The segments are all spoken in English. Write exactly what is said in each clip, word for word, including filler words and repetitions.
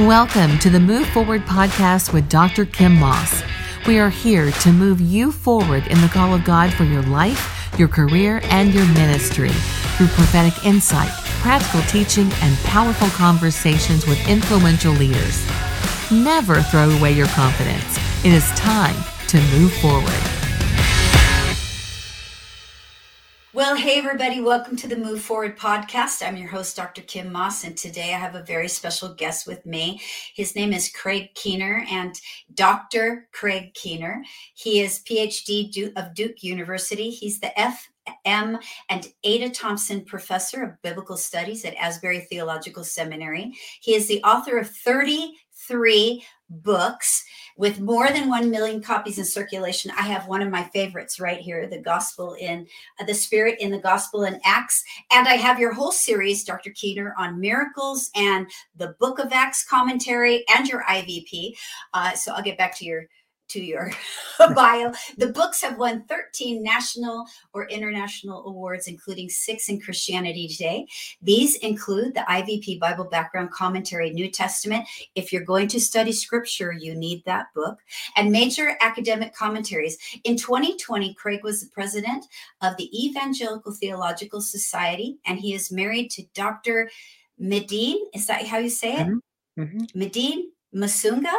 Welcome to the Move Forward podcast with Doctor Kim Moss. We are here to move you forward in the call of God for your life, your career, and your ministry through prophetic insight, practical teaching, and powerful conversations with influential leaders. Never throw away your confidence. It is time to move forward. Well, hey, everybody. Welcome to the Move Forward podcast. I'm your host, Doctor Kim Moss, and today I have a very special guest with me. His name is Craig Keener, and Doctor Craig Keener. He is P H D of Duke University. He's the F. M. and Ada Thompson Professor of Biblical Studies at Asbury Theological Seminary. He is the author of thirty-three books with more than one million copies in circulation. I have one of my favorites right here, The Gospel in uh, the Spirit in the Gospel in Acts. And I have your whole series, Doctor Keener, on miracles and the Book of Acts commentary and your I V P. Uh, so I'll get back to your to your bio. The books have won thirteen national or international awards, including six in Christianity Today. These include the I V P Bible Background Commentary, New Testament. If you're going to study scripture, you need that book, and major academic commentaries. In twenty twenty, Craig was the president of the Evangelical Theological Society, and he is married to Doctor Medine. Is that how you say it? Mm-hmm. Mm-hmm. Medine Masunga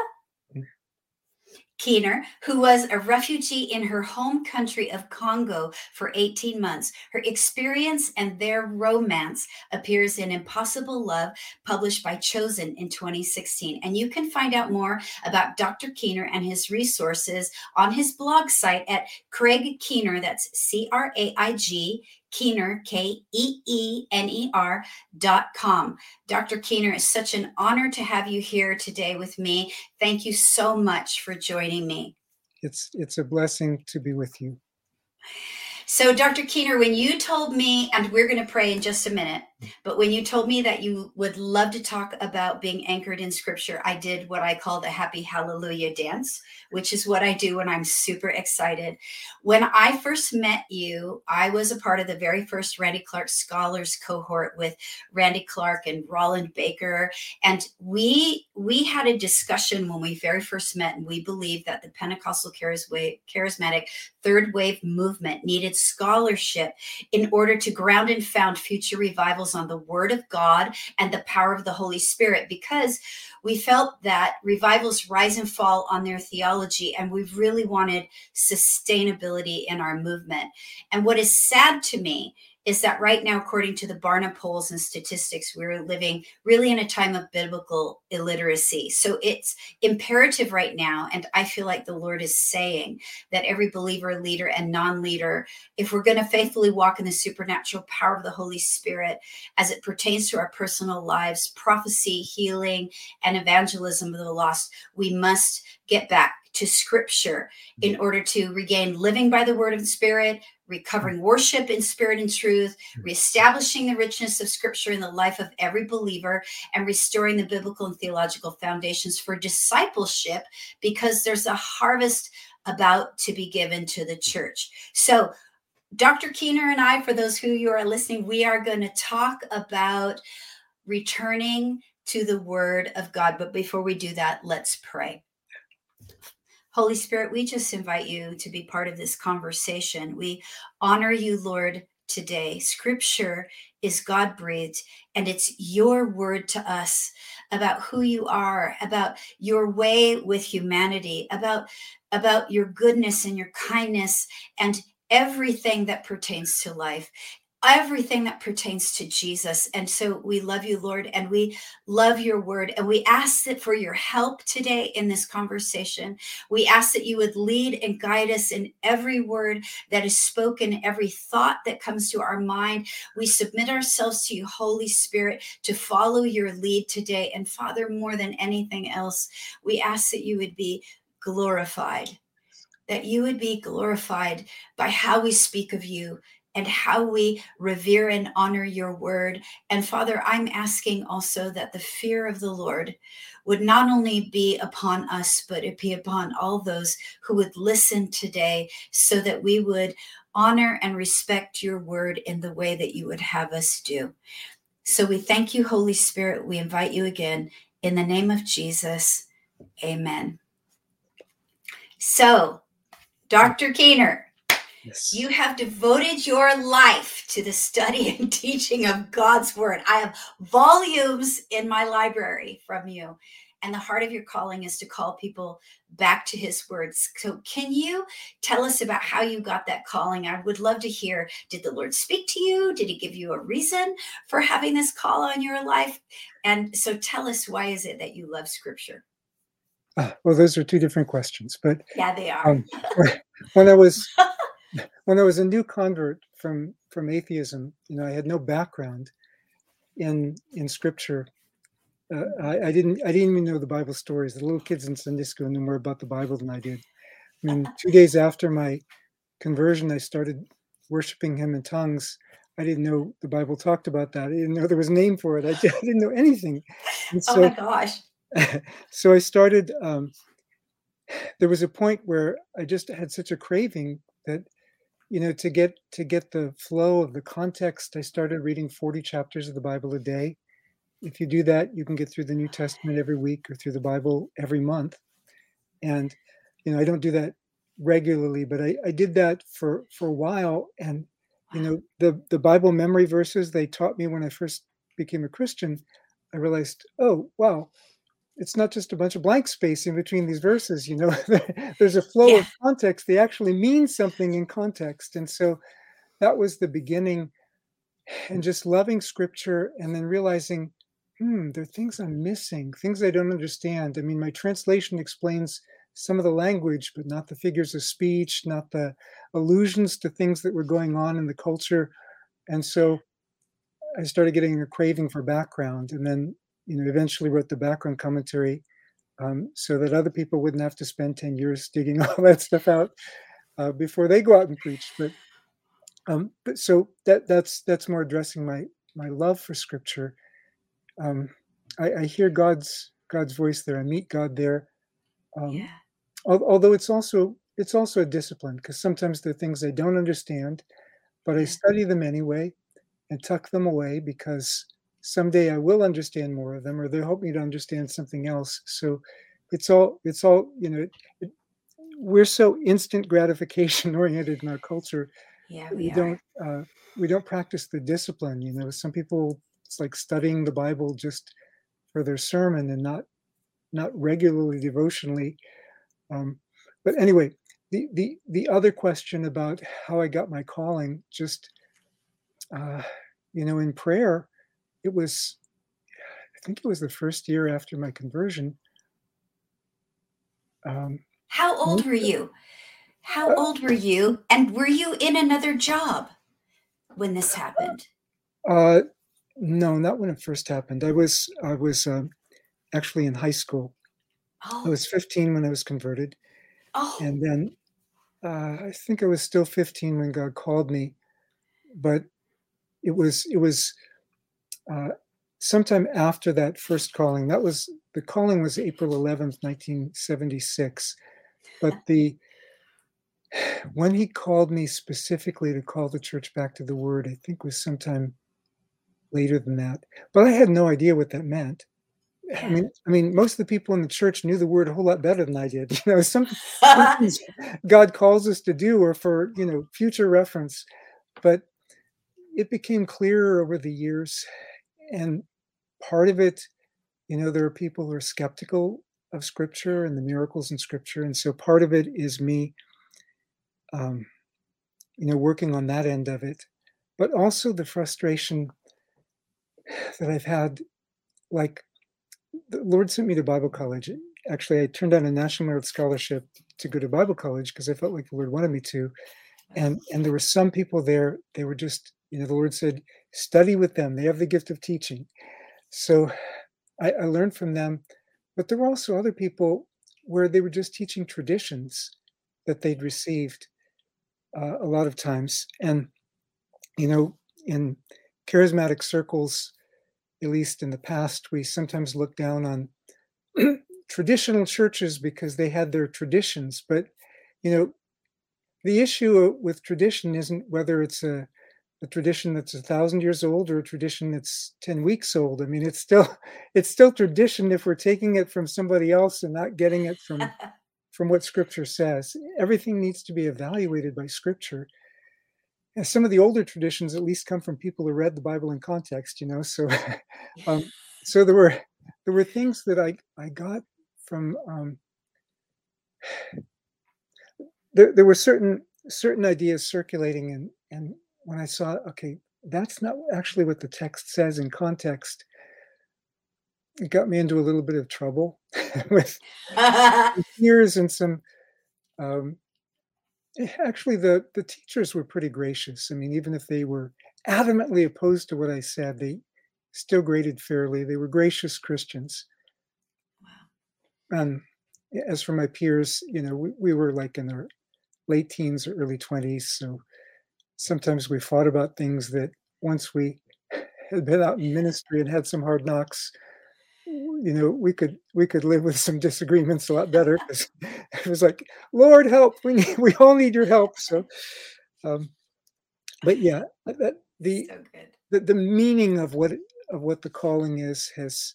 Keener, who was a refugee in her home country of Congo for eighteen months. Her experience and their romance appears in Impossible Love, published by Chosen in twenty sixteen. And you can find out more about Doctor Keener and his resources on his blog site at Craig Keener, that's C R A I G, Keener, K E E N E R dot com. Doctor Keener, it's such an honor to have you here today with me. Thank you so much for joining me. It's it's a blessing to be with you. So, Doctor Keener, when you told me, and we're going to pray in just a minute, but when you told me that you would love to talk about being anchored in scripture, I did what I call the happy hallelujah dance, which is what I do when I'm super excited. When I first met you, I was a part of the very first Randy Clark Scholars cohort with Randy Clark and Roland Baker. And we we had a discussion when we very first met, and we believed that the Pentecostal charismatic third wave movement needed scholarship in order to ground and found future revivals on the Word of God and the power of the Holy Spirit, because we felt that revivals rise and fall on their theology, and we really wanted sustainability in our movement. And what is sad to me is that right now, according to the Barna polls and statistics, we're living really in a time of biblical illiteracy. So it's imperative right now, and I feel like the Lord is saying that every believer, leader, and non-leader, if we're going to faithfully walk in the supernatural power of the Holy Spirit as it pertains to our personal lives, prophecy, healing, and evangelism of the lost, we must get back to scripture in order to regain living by the word of the Spirit, recovering worship in spirit and truth, reestablishing the richness of scripture in the life of every believer, and restoring the biblical and theological foundations for discipleship, because there's a harvest about to be given to the church. So Doctor Keener and I, for those who you are listening, we are going to talk about returning to the word of God. But before we do that, let's pray. Holy Spirit, we just invite you to be part of this conversation. We honor you, Lord, today. Scripture is God-breathed, and it's your word to us about who you are, about your way with humanity, about, about your goodness and your kindness and everything that pertains to life, everything that pertains to Jesus. And so we love you, Lord, and we love your word. And we ask that for your help today in this conversation. We ask that you would lead and guide us in every word that is spoken, every thought that comes to our mind. We submit ourselves to you, Holy Spirit, to follow your lead today. And Father, more than anything else, we ask that you would be glorified, that you would be glorified by how we speak of you and how we revere and honor your word. And Father, I'm asking also that the fear of the Lord would not only be upon us, but it be upon all those who would listen today, so that we would honor and respect your word in the way that you would have us do. So we thank you, Holy Spirit. We invite you again in the name of Jesus. Amen. So, Doctor Keener, yes. You have devoted your life to the study and teaching of God's word. I have volumes in my library from you. And the heart of your calling is to call people back to his words. So can you tell us about how you got that calling? I would love to hear, did the Lord speak to you? Did he give you a reason for having this call on your life? And so tell us, why is it that you love scripture? Uh, well, those are two different questions, but yeah, they are. um, when I was when I was a new convert from from atheism, you know, I had no background in in scripture. Uh, I, I didn't. I didn't even know the Bible stories. The little kids in Sunday school knew more about the Bible than I did. I mean, two days after my conversion, I started worshiping Him in tongues. I didn't know the Bible talked about that. I didn't know there was a name for it. I, just, I didn't know anything. And so, oh my gosh! So I started. Um, there was a point where I just had such a craving that, you know, to get to get the flow of the context, I started reading forty chapters of the Bible a day. If you do that, you can get through the New Testament every week or through the Bible every month. And, you know, I don't do that regularly, but I, I did that for, for a while. And, you know, the, the Bible memory verses they taught me when I first became a Christian, I realized, oh, wow, it's not just a bunch of blank space in between these verses. You know, there's a flow yeah. of context. They actually mean something in context. And so that was the beginning, and just loving scripture and then realizing, Hmm, there are things I'm missing, things I don't understand. I mean, my translation explains some of the language, but not the figures of speech, not the allusions to things that were going on in the culture. And so I started getting a craving for background, and then, you know, eventually wrote the background commentary um, so that other people wouldn't have to spend ten years digging all that stuff out uh, before they go out and preach. But, um, but so that that's that's more addressing my my love for scripture. Um, I, I hear God's God's voice there. I meet God there. Um, yeah. al- although it's also it's also a discipline, because sometimes there are things I don't understand, but I study them anyway and tuck them away, because someday I will understand more of them, or they'll help me to understand something else. So it's all it's all you know. It, it, we're so instant gratification oriented in our culture. Yeah, we, we don't uh, we don't practice the discipline. You know, some people. It's like studying the Bible just for their sermon and not not regularly devotionally. Um, but anyway, the, the the other question about how I got my calling, just, uh, you know, in prayer, it was, I think it was the first year after my conversion. Um, how old were you? How uh, old were you? And were you in another job when this happened? Uh No, not when it first happened. I was I was uh, actually in high school. Oh. I was fifteen when I was converted. Oh. And then uh, I think I was still fifteen when God called me. But it was it was uh, sometime after that first calling. That was the calling was April eleventh, nineteen seventy-six. But the when he called me specifically to call the church back to the Word, I think was sometime later than that, but I had no idea what that meant. I mean, I mean, most of the people in the church knew the word a whole lot better than I did. You know, some, some things God calls us to do or for, you know, future reference. But it became clearer over the years, and part of it, you know, there are people who are skeptical of Scripture and the miracles in Scripture, and so part of it is me, um, you know, working on that end of it, but also the frustration that I've had. Like, the Lord sent me to Bible college. Actually, I turned down a national merit scholarship to go to Bible college because I felt like the Lord wanted me to. And and there were some people there, they were just, you know, the Lord said, study with them. They have the gift of teaching. So I, I learned from them. But there were also other people where they were just teaching traditions that they'd received uh, a lot of times. And, you know, in charismatic circles, at least in the past, we sometimes look down on traditional churches because they had their traditions. But, you know, the issue with tradition isn't whether it's a a tradition that's a thousand years old or a tradition that's ten weeks old. I mean, it's still it's still tradition if we're taking it from somebody else and not getting it from from what Scripture says. Everything needs to be evaluated by Scripture. And some of the older traditions at least come from people who read the Bible in context, you know. So um, so there were there were things that I, I got from um, there there were certain certain ideas circulating, and and when I saw, okay, that's not actually what the text says in context, it got me into a little bit of trouble with years and some. Um, actually, the, the teachers were pretty gracious. I mean, even if they were adamantly opposed to what I said, they still graded fairly. They were gracious Christians. Wow. Um, as for my peers, you know, we, we were like in our late teens or early twenties, so sometimes we fought about things that once we had been out in ministry and had some hard knocks, you know, we could we could live with some disagreements a lot better. It was like, Lord, help! We need, we all need your help. So, um, but yeah, that, the, so the the meaning of what of what the calling is has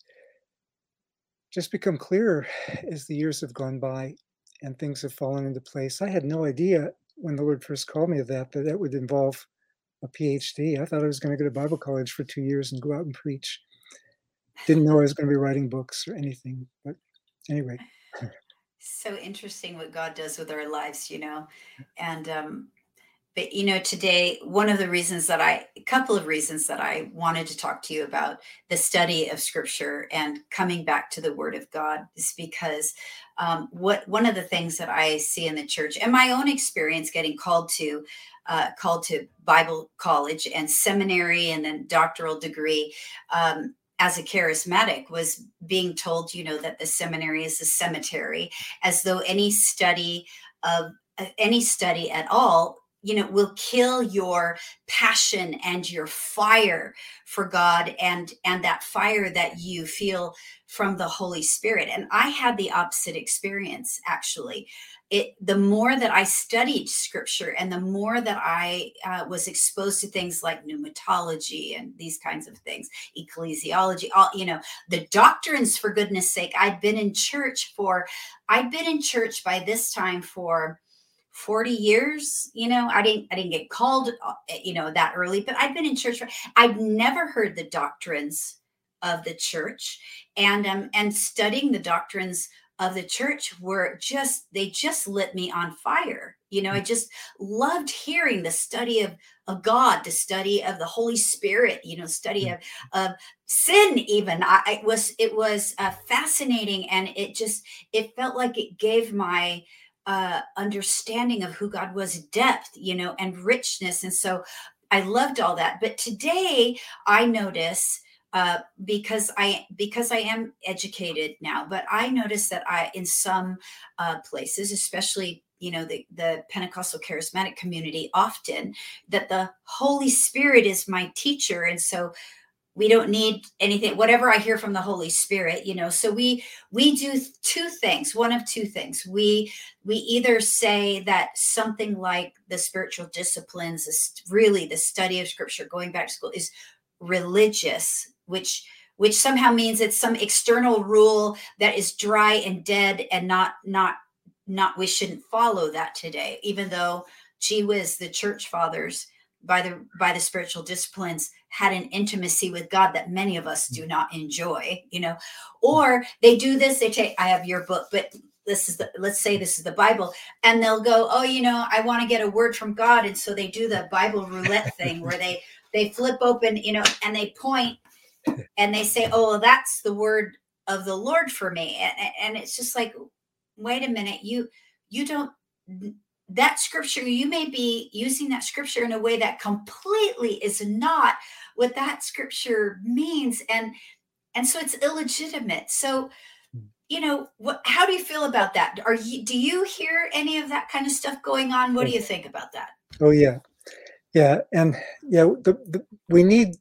just become clearer as the years have gone by and things have fallen into place. I had no idea when the Lord first called me that that that would involve a P H D. I thought I was going to go to Bible college for two years and go out and preach. Didn't know I was going to be writing books or anything, but anyway. So interesting what God does with our lives, you know. And, um, but, you know, today, one of the reasons that I, a couple of reasons that I wanted to talk to you about the study of Scripture and coming back to the Word of God is because um, what one of the things that I see in the church and my own experience getting called to, uh, called to Bible college and seminary and then doctoral degree, um, as a charismatic was being told, you know, that the seminary is a cemetery, as though any study of uh, any study at all, you know, will kill your passion and your fire for God and, and that fire that you feel from the Holy Spirit. And I had the opposite experience, actually. It, the more that I studied Scripture and the more that I uh, was exposed to things like pneumatology and these kinds of things, ecclesiology, all, you know, the doctrines, for goodness sake, I'd been in church for, I'd been in church by this time for forty years, you know. I didn't, I didn't get called, you know, that early, but I'd been in church. For, I'd never heard the doctrines of the church, and, um, and studying the doctrines of the church were just, they just lit me on fire. You know, I just loved hearing the study of, of God, the study of the Holy Spirit, you know, study of, of sin even. I, it was, it was uh, fascinating, and it just, it felt like it gave my, Uh, understanding of who God was, depth, you know, and richness. And so I loved all that. But today I notice uh, because I because I am educated now, but I notice that I in some uh, places, especially, you know, the, the Pentecostal charismatic community often, that the Holy Spirit is my teacher. And so we don't need anything, whatever I hear from the Holy Spirit, you know. So we we do two things, one of two things. We we either say that something like the spiritual disciplines, is really the study of Scripture, going back to school, is religious, which which somehow means it's some external rule that is dry and dead and not not not we shouldn't follow that today, even though, gee whiz, the church fathers by the by the spiritual disciplines had an intimacy with God that many of us do not enjoy, you know. Or they do this, they take, I have your book, but this is the, let's say this is the Bible, and they'll go, oh, you know, I want to get a word from God. And so they do the Bible roulette thing where they, they flip open, you know, and they point and they say, oh, well, that's the word of the Lord for me. And, and it's just like, wait a minute, you, you don't, that Scripture, you may be using that Scripture in a way that completely is not what that Scripture means. And, and so it's illegitimate. So, you know, what, how do you feel about that? Are you, do you hear any of that kind of stuff going on? What do you think about that? Oh yeah. Yeah. And yeah, the, the, we need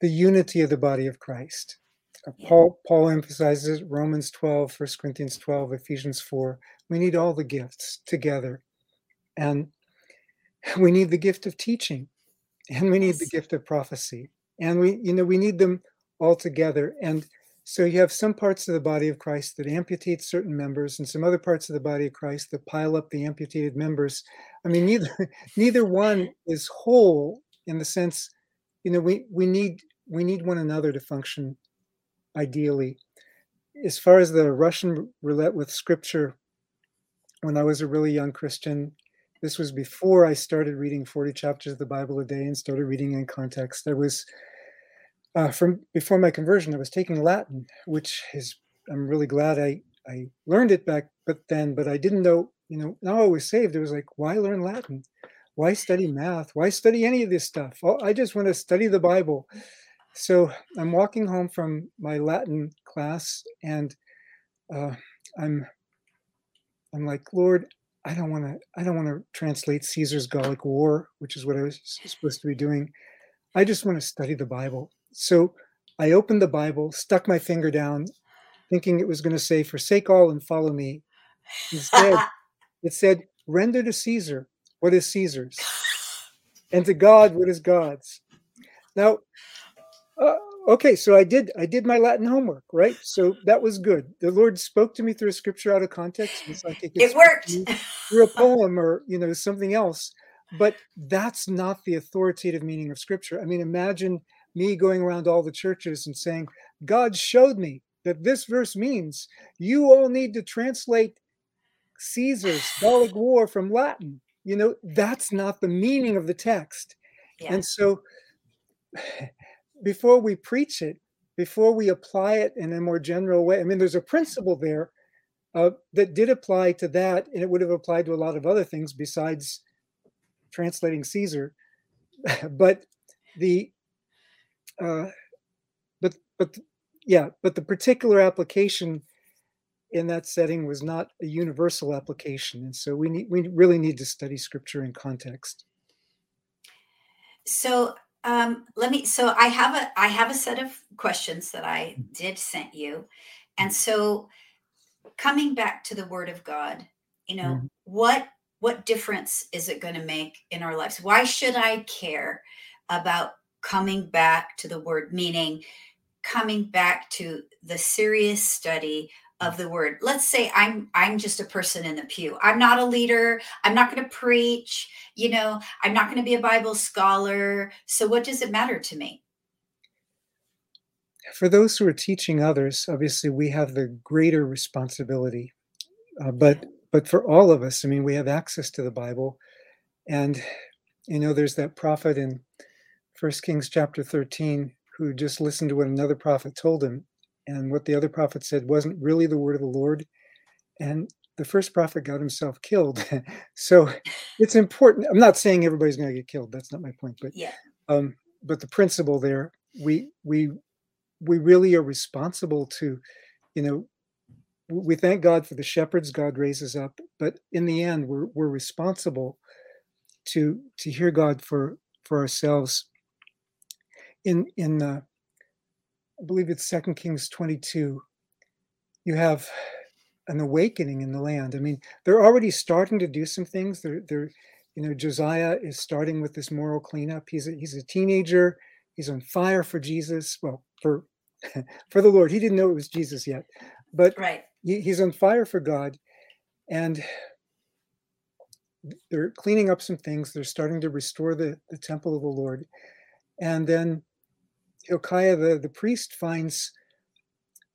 the unity of the body of Christ. Uh, yeah. Paul, Paul emphasizes Romans twelve, First Corinthians twelve, Ephesians four. We need all the gifts together. And we need the gift of teaching. and we need yes. the gift of prophecy. And we, you know, we need them all together. And so you have some parts of the body of Christ that amputate certain members, and some other parts of the body of Christ that pile up the amputated members. I mean, neither neither one is whole in the sense, you know, we we need we need one another to function ideally. As far as the Russian roulette with scripture, when I was a really young Christian, this was before I started reading forty chapters of the Bible a day and started reading in context. I was, uh, from before my conversion, I was taking Latin, which is, I'm really glad I, I learned it back but then, but I didn't know, you know, now I was saved. It was like, why learn Latin? Why study math? Why study any of this stuff? I just want to study the Bible. So I'm walking home from my Latin class, and uh, I'm I'm like, Lord, I don't want to I don't want to translate Caesar's Gallic War, which is what I was supposed to be doing. I just want to study the Bible. So I opened the Bible, stuck my finger down, thinking it was going to say, forsake all and follow me. Instead, it said, render to Caesar what is Caesar's, and to God what is God's. Now, Uh, okay, so I did I did my Latin homework, right? So that was good. The Lord spoke to me through a scripture out of context. It's like it, it worked. Through a poem or, you know, something else. But that's not the authoritative meaning of scripture. I mean, imagine me going around all the churches and saying, God showed me that this verse means you all need to translate Caesar's Gallic War from Latin. You know, that's not the meaning of the text. Yeah. And so... before we preach it, before we apply it in a more general way. I mean, there's a principle there uh, that did apply to that, and it would have applied to a lot of other things besides translating Caesar. but the, uh, but but yeah, but the particular application in that setting was not a universal application, and so we need we really need to study scripture in context. So. Um, let me, so I have a, I have a set of questions that I did send you. And so coming back to the word of God, you know, mm-hmm. what, what difference is it going to make in our lives? Why should I care about coming back to the word, meaning coming back to the serious study of the word? Let's say I'm, I'm just a person in the pew. I'm not a leader. I'm not going to preach. You know, I'm not going to be a Bible scholar. So what does it matter to me? For those who are teaching others, obviously we have the greater responsibility. Uh, but, but for all of us, I mean, we have access to the Bible. And, you know, there's that prophet in First Kings chapter thirteen who just listened to what another prophet told him. And what the other prophet said wasn't really the word of the Lord. And the first prophet got himself killed. So it's important. I'm not saying everybody's going to get killed. That's not my point. But yeah. um, but the principle there, we we we really are responsible to, you know, we thank God for the shepherds God raises up. But in the end, we're we're responsible to to hear God for for ourselves. In in uh, I believe it's Second Kings twenty-two. You have an awakening in the land. I mean, they're already starting to do some things. They're, they're, you know, Josiah is starting with this moral cleanup. He's a, he's a teenager. He's on fire for Jesus. Well, for for the Lord. He didn't know it was Jesus yet, but right. he, he's on fire for God, and they're cleaning up some things. They're starting to restore the, the temple of the Lord, and then Hilkiah, the, the priest, finds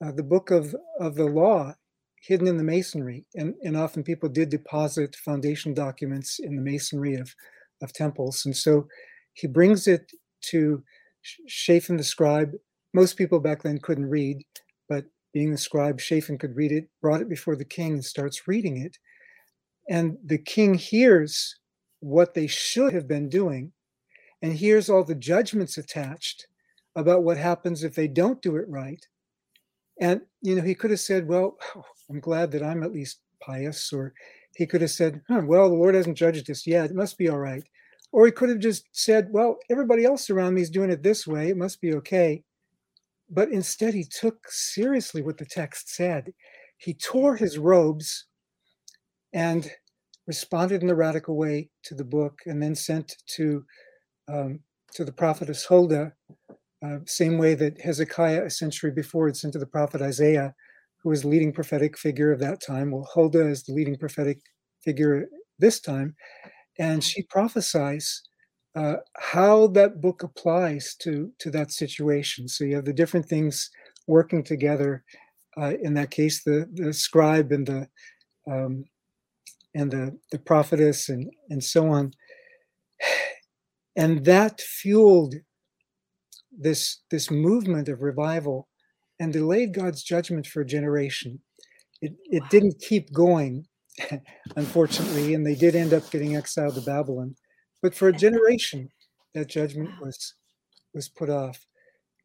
uh, the book of, of the law hidden in the masonry. And, and often people did deposit foundation documents in the masonry of, of temples. And so he brings it to Shaphan the scribe. Most people back then couldn't read, but being a scribe, Shaphan could read it, brought it before the king and starts reading it. And the king hears what they should have been doing and hears all the judgments attached about what happens if they don't do it right. And, you know, he could have said, well, I'm glad that I'm at least pious. Or he could have said, huh, well, the Lord hasn't judged us yet. It must be all right. Or he could have just said, well, everybody else around me is doing it this way. It must be okay. But instead, he took seriously what the text said. He tore his robes and responded in a radical way to the book, and then sent to um, to the prophetess Huldah, uh, same way that Hezekiah a century before had sent to the prophet Isaiah, who was the leading prophetic figure of that time. Well, Huldah is the leading prophetic figure this time, and she prophesies uh, how that book applies to, to that situation. So you have the different things working together. Uh, in that case, the, the scribe and the um, and the, the prophetess and, and so on. And that fueled this, this movement of revival and delayed God's judgment for a generation. It, it wow. didn't keep going, unfortunately, and they did end up getting exiled to Babylon. But for a generation, that judgment was, was put off.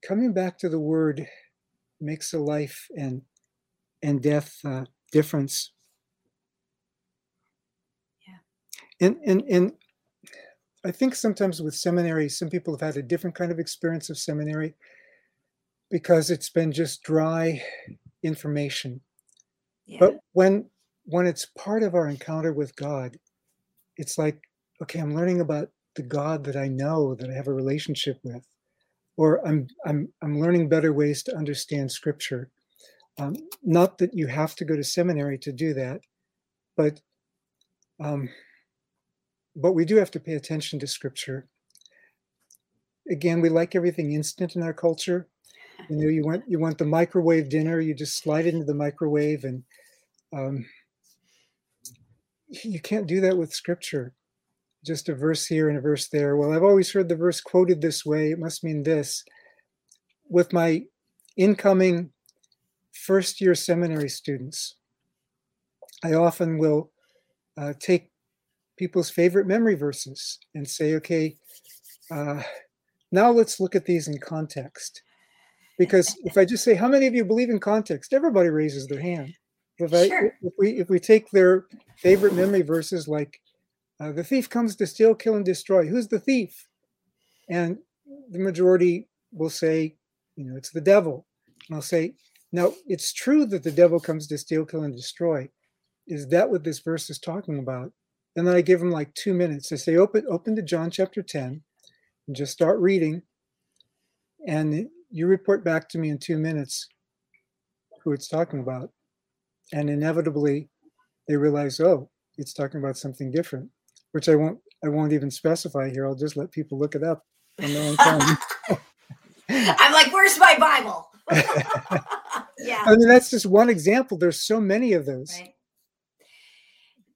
Coming back to the word makes a life and, and death uh, difference. And, and and I think sometimes with seminary, some people have had a different kind of experience of seminary because it's been just dry information. Yeah. But when when it's part of our encounter with God, it's like, okay, I'm learning about the God that I know, that I have a relationship with, or I'm I'm I'm learning better ways to understand Scripture. Um, not that you have to go to seminary to do that, but um, But we do have to pay attention to Scripture. Again, we like everything instant in our culture. You know, you want you want the microwave dinner. You just slide it into the microwave, and um, you can't do that with Scripture. Just a verse here and a verse there. Well, I've always heard the verse quoted this way. It must mean this. With my incoming first-year seminary students, I often will uh, take people's favorite memory verses and say, okay, uh, now let's look at these in context. Because if I just say, how many of you believe in context? Everybody raises their hand. If, I, sure. if we if we take their favorite memory verses like, uh, the thief comes to steal, kill, and destroy. Who's the thief? And the majority will say, you know, it's the devil. And I'll say, now it's true that the devil comes to steal, kill, and destroy. Is that what this verse is talking about? And then I give them like two minutes. I say, open, open to John chapter ten and just start reading. And you report back to me in two minutes who it's talking about. And inevitably they realize, oh, it's talking about something different, which I won't, I won't even specify here. I'll just let people look it up on their own time. I'm like, where's my Bible? Yeah. I mean, that's just one example. There's so many of those. Right.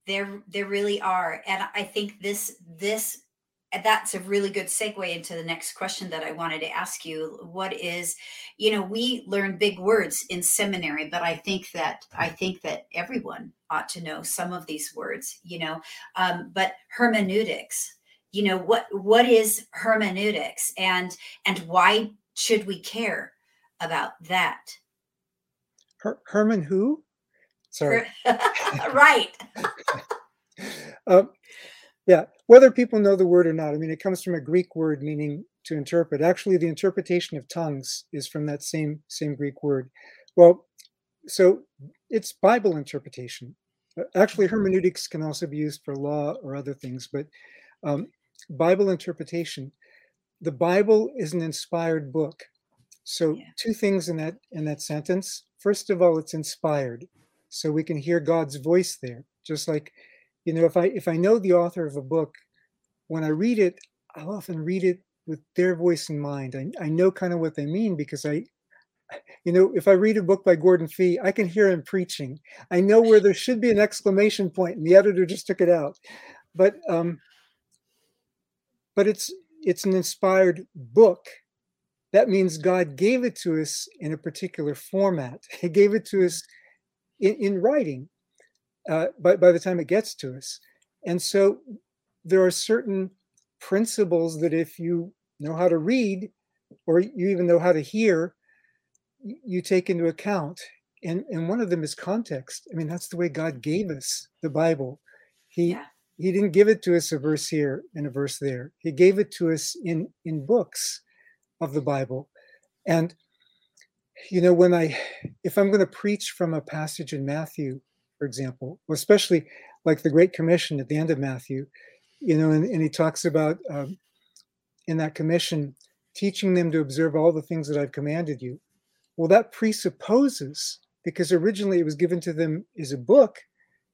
There, there really are. And I think this, this, that's a really good segue into the next question that I wanted to ask you. What is, you know, we learn big words in seminary, but I think that, I think that everyone ought to know some of these words, you know, um, but hermeneutics, you know, what, what is hermeneutics and, and why should we care about that? Her, Herman who? Sorry. Right. um, yeah. Whether people know the word or not, I mean, it comes from a Greek word meaning to interpret. Actually, the interpretation of tongues is from that same same Greek word. Well, so it's Bible interpretation. Actually, hermeneutics can also be used for law or other things, but um, Bible interpretation. The Bible is an inspired book. So yeah. Two things in that in that sentence. First of all, it's inspired. So we can hear God's voice there. Just like, you know, if I if I know the author of a book, when I read it, I'll often read it with their voice in mind. I, I know kind of what they mean because I, you know, if I read a book by Gordon Fee, I can hear him preaching. I know where there should be an exclamation point and the editor just took it out. But um, but it's it's an inspired book. That means God gave it to us in a particular format. He gave it to us In, in writing, uh, by, by the time it gets to us. And so there are certain principles that if you know how to read, or you even know how to hear, you take into account. And, and one of them is context. I mean, that's the way God gave us the Bible. He, yeah. he didn't give it to us a verse here and a verse there. He gave it to us in, in books of the Bible. And you know, when I, if I'm going to preach from a passage in Matthew, for example, especially like the Great Commission at the end of Matthew, you know, and, and he talks about um, in that commission, teaching them to observe all the things that I've commanded you. Well, that presupposes, because originally it was given to them as a book,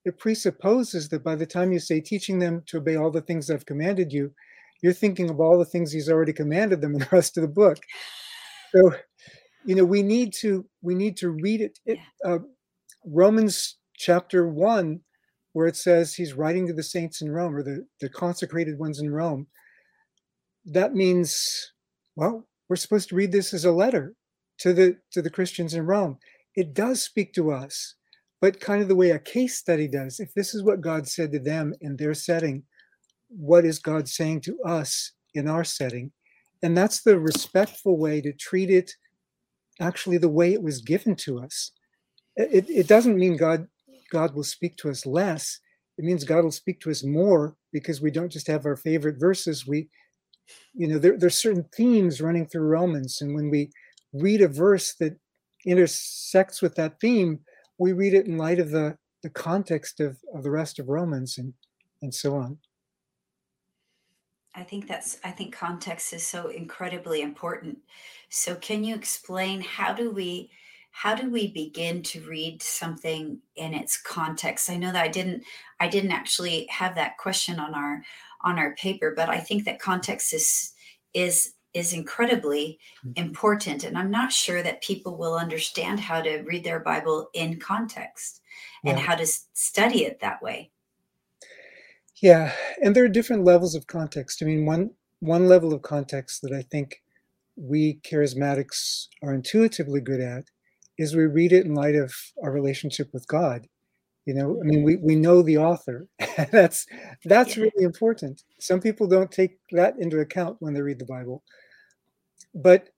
it presupposes that by the time you say teaching them to obey all the things I've commanded you, you're thinking of all the things he's already commanded them in the rest of the book. So, you know, we need to we need to read it. it uh, Romans chapter one, where it says he's writing to the saints in Rome, or the, the consecrated ones in Rome. That means, well, we're supposed to read this as a letter to the to the Christians in Rome. It does speak to us, but kind of the way a case study does. If this is what God said to them in their setting, what is God saying to us in our setting? And that's the respectful way to treat it, actually the way it was given to us. It, it doesn't mean God, God will speak to us less. It means God will speak to us more, because we don't just have our favorite verses. We, you know, there, there's certain themes running through Romans. And when we read a verse that intersects with that theme, we read it in light of the, the context of, of the rest of Romans and, and so on. I think that's, I think context is so incredibly important. So can you explain how do we, how do we begin to read something in its context? I know that I didn't, I didn't actually have that question on our, on our paper, but I think that context is, is, is incredibly important. And I'm not sure that people will understand how to read their Bible in context and yeah. how to study it that way. Yeah, and there are different levels of context. I mean, one one level of context that I think we charismatics are intuitively good at is we read it in light of our relationship with God. You know, I mean, we, we know the author. that's that's yeah. really important. Some people don't take that into account when they read the Bible. But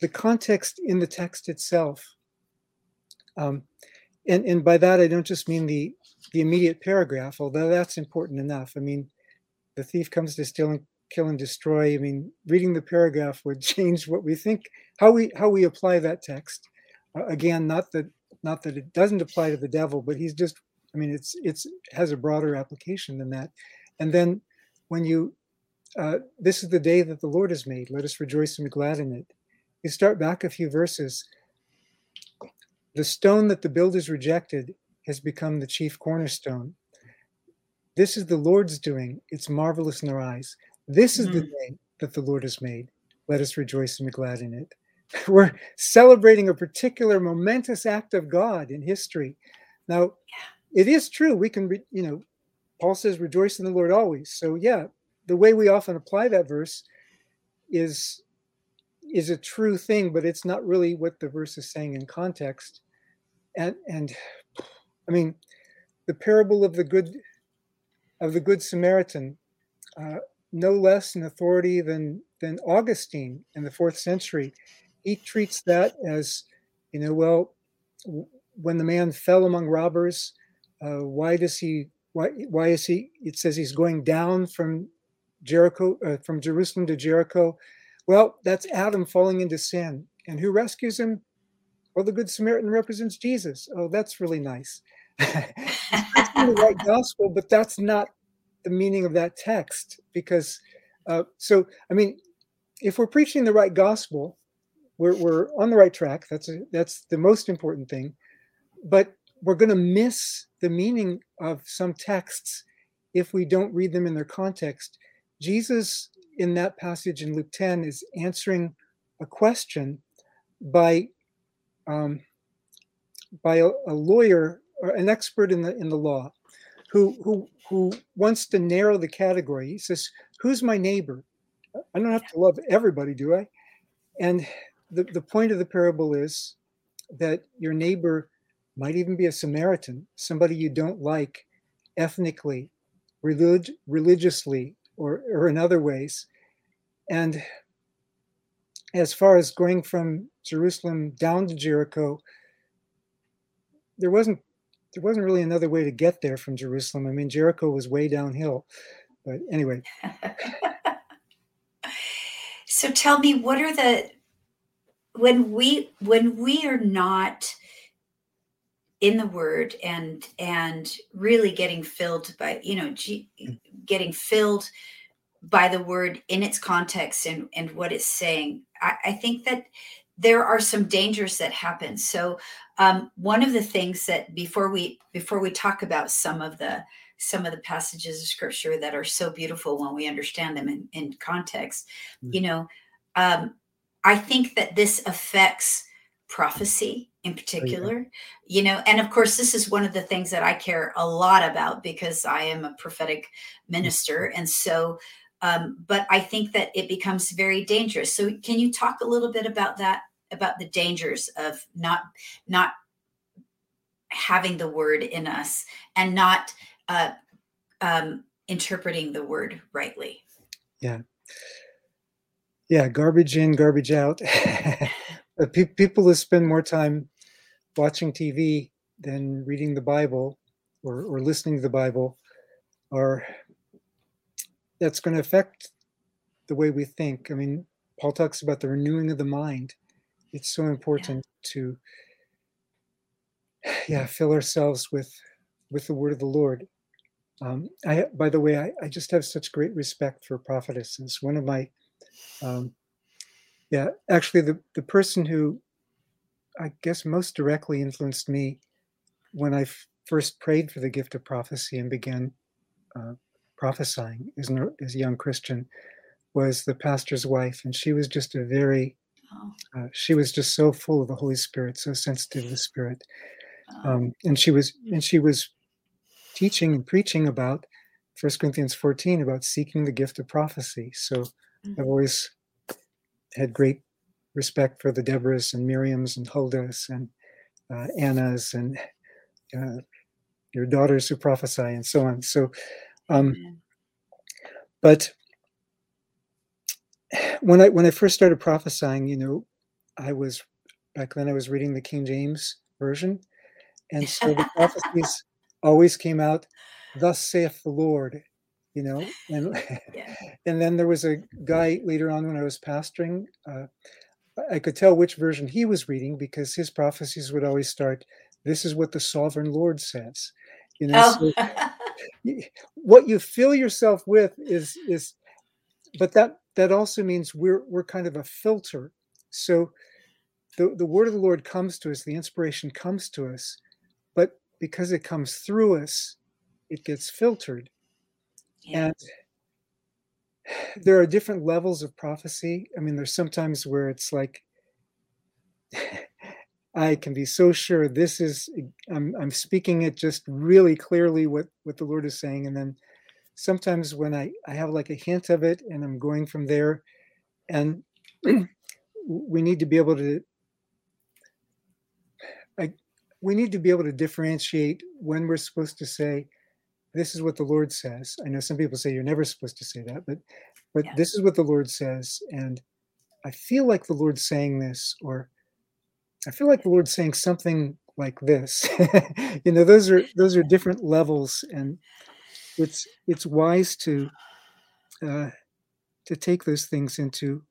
the context in the text itself, um, and, and by that I don't just mean the the immediate paragraph, although that's important enough. I mean, the thief comes to steal and kill and destroy. I mean, reading the paragraph would change what we think, how we how we apply that text. Uh, again, not that not that it doesn't apply to the devil, but he's just, I mean, it's it's has a broader application than that. And then when you, uh, this is the day that the Lord has made. Let us rejoice and be glad in it. You start back a few verses. The stone that the builders rejected has become the chief cornerstone. This is the Lord's doing. It's marvelous in our eyes. This is mm-hmm. the day that the Lord has made. Let us rejoice and be glad in it. We're celebrating a particular momentous act of God in history. Now, it is true. We can, re- you know, Paul says, rejoice in the Lord always. So yeah, the way we often apply that verse is, is a true thing, but it's not really what the verse is saying in context. And, and, I mean, the parable of the good of the Good Samaritan, uh, no less an authority than than Augustine in the fourth century. He treats that as, you know, well, w- when the man fell among robbers, uh, why does he? Why why is he? It says he's going down from Jericho, uh, from Jerusalem to Jericho. Well, that's Adam falling into sin, and who rescues him? Well, the Good Samaritan represents Jesus. Oh, that's really nice. It's the right gospel, but that's not the meaning of that text. Because, uh, so, I mean, if we're preaching the right gospel, we're we're on the right track. That's a, that's the most important thing. But we're going to miss the meaning of some texts if we don't read them in their context. Jesus, in that passage in Luke ten, is answering a question by Um, by a, a lawyer, or an expert in the in the law, who who who wants to narrow the category. He says, "Who's my neighbor? I don't have to love everybody, do I?" And the, the point of the parable is that your neighbor might even be a Samaritan, somebody you don't like, ethnically, relig- religiously, or or in other ways. And as far as going from Jerusalem down to Jericho, there wasn't there wasn't really another way to get there from Jerusalem. I mean, Jericho was way downhill, but anyway. So tell me, what are the when we when we are not in the Word and and really getting filled by you know getting filled by the word in its context and, and what it's saying. I, I think that there are some dangers that happen. So um, one of the things that before we before we talk about some of the some of the passages of scripture that are so beautiful when we understand them in, in context, mm-hmm. you know, um, I think that this affects prophecy in particular, oh, yeah. you know, and of course, this is one of the things that I care a lot about because I am a prophetic minister. Mm-hmm. And so Um, but I think that it becomes very dangerous. So can you talk a little bit about that, about the dangers of not not having the word in us and not uh, um, interpreting the word rightly? Yeah. Yeah. Garbage in, garbage out. People who spend more time watching T V than reading the Bible or, or listening to the Bible are... that's going to affect the way we think. I mean, Paul talks about the renewing of the mind. It's so important yeah. to yeah, fill ourselves with, with the word of the Lord. Um, I, by the way, I, I just have such great respect for prophetesses. One of my, um, yeah, actually the, the person who I guess most directly influenced me when I f- first prayed for the gift of prophecy and began uh, prophesying as a young Christian was the pastor's wife, and she was just a very oh. uh, she was just so full of the Holy Spirit, so sensitive to the Spirit, um, and she was and she was teaching and preaching about First Corinthians fourteen about seeking the gift of prophecy. So mm-hmm. I've always had great respect for the Deborahs and Miriams and Huldahs and uh, Annas and uh, your daughters who prophesy and so on. So. Um, but when I, when I first started prophesying, you know, I was, back then I was reading the King James Version. And so the prophecies always came out, thus saith the Lord, you know, and, yeah. and then there was a guy later on when I was pastoring, uh, I could tell which version he was reading because his prophecies would always start, this is what the sovereign Lord says, you know, oh. so, what you fill yourself with is, is, but that, that also means we're, we're kind of a filter. So the, the word of the Lord comes to us, the inspiration comes to us, but because it comes through us, it gets filtered. Yeah. And there are different levels of prophecy. I mean, there's sometimes where it's like, I can be so sure this is, I'm, I'm speaking it just really clearly what, what the Lord is saying. And then sometimes when I, I have like a hint of it and I'm going from there, and we need to be able to, I, we need to be able to differentiate when we're supposed to say, this is what the Lord says. I know some people say you're never supposed to say that, but, but yeah. this is what the Lord says. And I feel like the Lord's saying this, or I feel like the Lord's saying something like this. You know, those are those are different levels, and it's it's wise to uh, to take those things into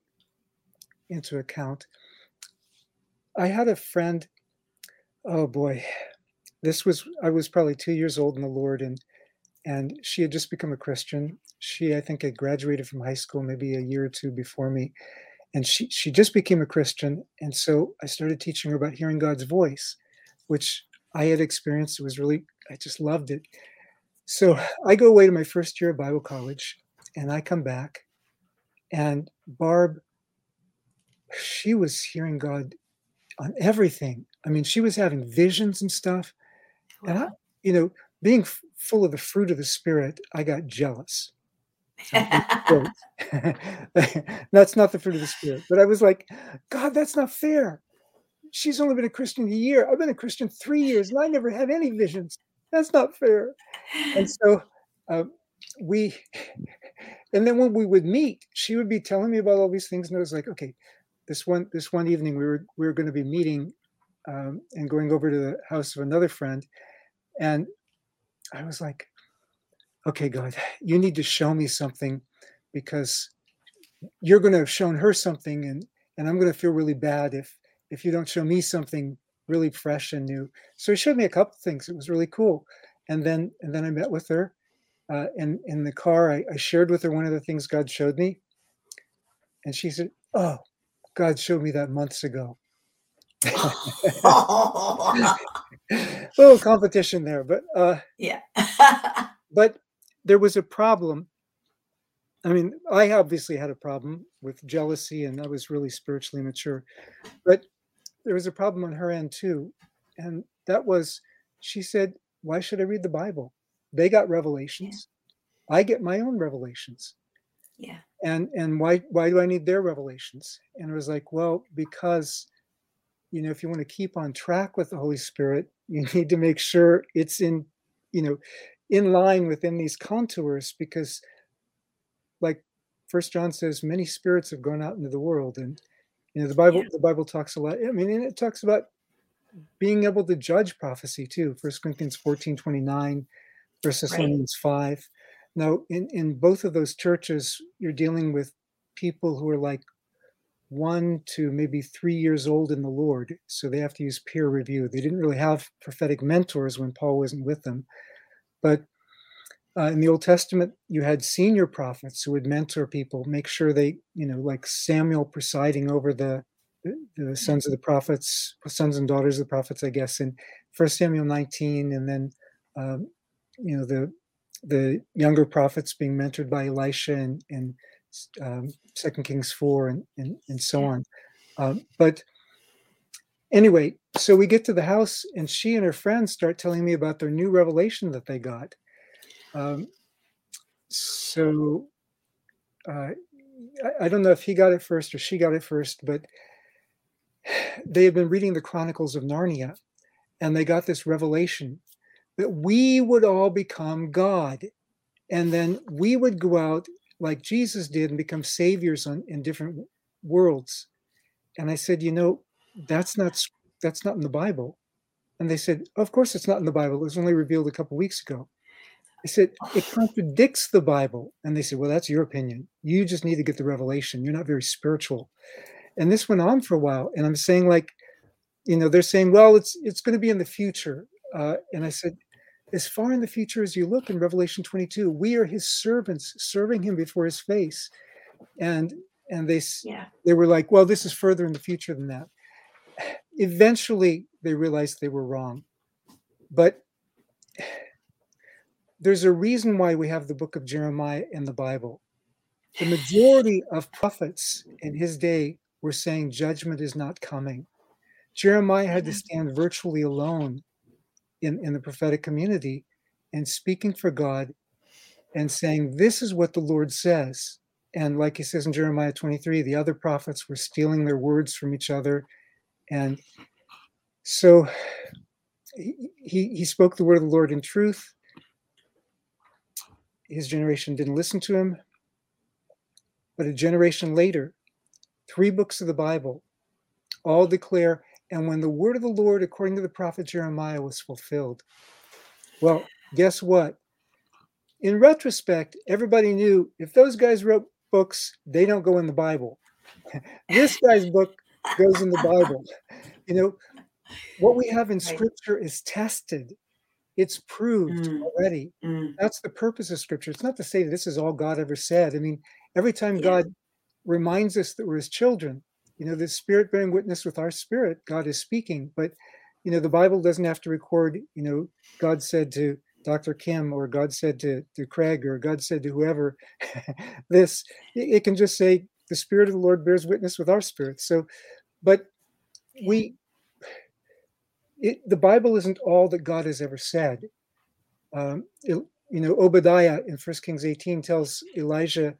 into account. I had a friend. Oh boy, this was I was probably two years old in the Lord, and and she had just become a Christian. She I think had graduated from high school maybe a year or two before me. And she, she just became a Christian. And so I started teaching her about hearing God's voice, which I had experienced. It was really, I just loved it. So I go away to my first year of Bible college, and I come back. And Barb, she was hearing God on everything. I mean, she was having visions and stuff. And I, you know, being f- full of the fruit of the Spirit, I got jealous. That's not the fruit of the Spirit, but I was like, God, that's not fair. She's only been a Christian a year. I've been a Christian three years, and I never had any visions. That's not fair. And so uh, we, and then when we would meet, she would be telling me about all these things, and I was like, okay, this one this one evening we were we were going to be meeting um, and going over to the house of another friend, and I was like, okay, God, you need to show me something, because you're going to have shown her something, and, and I'm going to feel really bad if if you don't show me something really fresh and new. So he showed me a couple things. It was really cool. And then and then I met with her uh, in, in the car, I, I shared with her one of the things God showed me. And she said, "Oh, God showed me that months ago." A little competition there, but uh, yeah. But there was a problem. I mean, I obviously had a problem with jealousy, and I was really spiritually immature. But there was a problem on her end too, and that was, she said, "Why should I read the Bible? They got revelations. Yeah. I get my own revelations. Yeah. And and why why do I need their revelations?" And I was like, "Well, because, you know, if you want to keep on track with the Holy Spirit, you need to make sure it's in, you know, in line within these contours, because like First John says, many spirits have gone out into the world." And, you know, the Bible, yeah. the Bible talks a lot. I mean, and it talks about being able to judge prophecy too. First Corinthians fourteen twenty-nine, First Thessalonians right. five. Now, in, in both of those churches, you're dealing with people who are like one to maybe three years old in the Lord. So they have to use peer review. They didn't really have prophetic mentors when Paul wasn't with them. But uh, in the Old Testament, you had senior prophets who would mentor people, make sure they, you know, like Samuel presiding over the, the, the sons of the prophets, sons and daughters of the prophets, I guess, in First Samuel nineteen. And then, um, you know, the the younger prophets being mentored by Elisha and, and um, Second Kings four and, and, and so on. Um, but anyway, so we get to the house and she and her friends start telling me about their new revelation that they got. Um, so uh, I, I don't know if he got it first or she got it first, but they had been reading the Chronicles of Narnia and they got this revelation that we would all become God. And then we would go out like Jesus did and become saviors on, in different worlds. And I said, you know, that's not that's not in the Bible. And they said, of course it's not in the Bible. It was only revealed a couple weeks ago. I said, it contradicts the Bible. And they said, well, that's your opinion. You just need to get the revelation. You're not very spiritual. And this went on for a while. And I'm saying, like, you know, they're saying, well, it's it's going to be in the future. Uh, and I said, as far in the future as you look in Revelation twenty-two, we are his servants serving him before his face. And and they, yeah. they were like, well, this is further in the future than that. Eventually, they realized they were wrong. But there's a reason why we have the book of Jeremiah in the Bible. The majority of prophets in his day were saying judgment is not coming. Jeremiah had to stand virtually alone In, in the prophetic community and speaking for God and saying, this is what the Lord says. And like he says in Jeremiah twenty-three, the other prophets were stealing their words from each other. And so he, he spoke the word of the Lord in truth. His generation didn't listen to him. But a generation later, three books of the Bible all declare, and when the word of the Lord, according to the prophet Jeremiah, was fulfilled. Well, guess what? In retrospect, everybody knew if those guys wrote books, they don't go in the Bible. This guy's book goes in the Bible. You know, what we have in Scripture is tested. It's proved mm. already. Mm. That's the purpose of Scripture. It's not to say that this is all God ever said. I mean, every time yeah. God reminds us that we're his children, you know, the Spirit bearing witness with our spirit, God is speaking. But, you know, the Bible doesn't have to record, you know, God said to Doctor Kim, or God said to, to Craig, or God said to whoever this. It can just say the Spirit of the Lord bears witness with our spirit. So, but we, it, the Bible isn't all that God has ever said. Um, it, you know, Obadiah in First Kings eighteen tells Elijah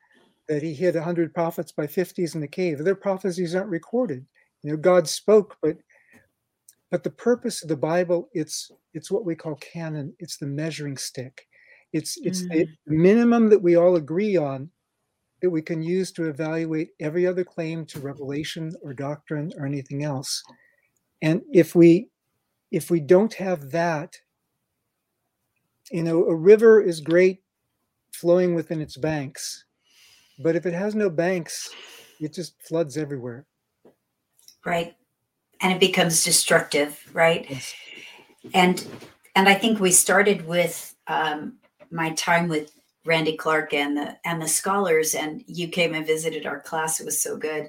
that he hid one hundred prophets by fifties in the cave. Their prophecies aren't recorded. You know, God spoke, but but the purpose of the Bible, it's it's what we call canon. It's the measuring stick. It's it's mm. the minimum that we all agree on that we can use to evaluate every other claim to revelation or doctrine or anything else. And if we if we don't have that, you know, a river is great flowing within its banks. But if it has no banks, it just floods everywhere. Right. And it becomes destructive, right? Yes. And and I think we started with um, my time with Randy Clark and the and the scholars, and you came and visited our class. It was so good.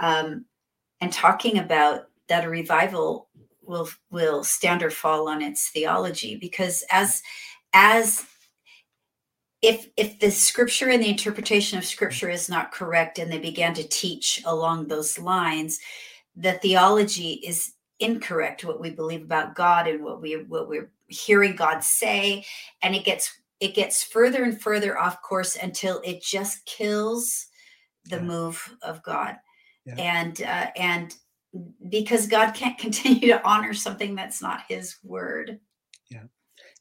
Um, and talking about that a revival will will stand or fall on its theology, because as as if if the scripture and the interpretation of scripture is not correct, and they began to teach along those lines, the theology is incorrect, what we believe about God and what we what we're hearing God say, and it gets it gets further and further off course until it just kills the yeah. move of God. Yeah. And, uh, and because God can't continue to honor something that's not his word. Yeah.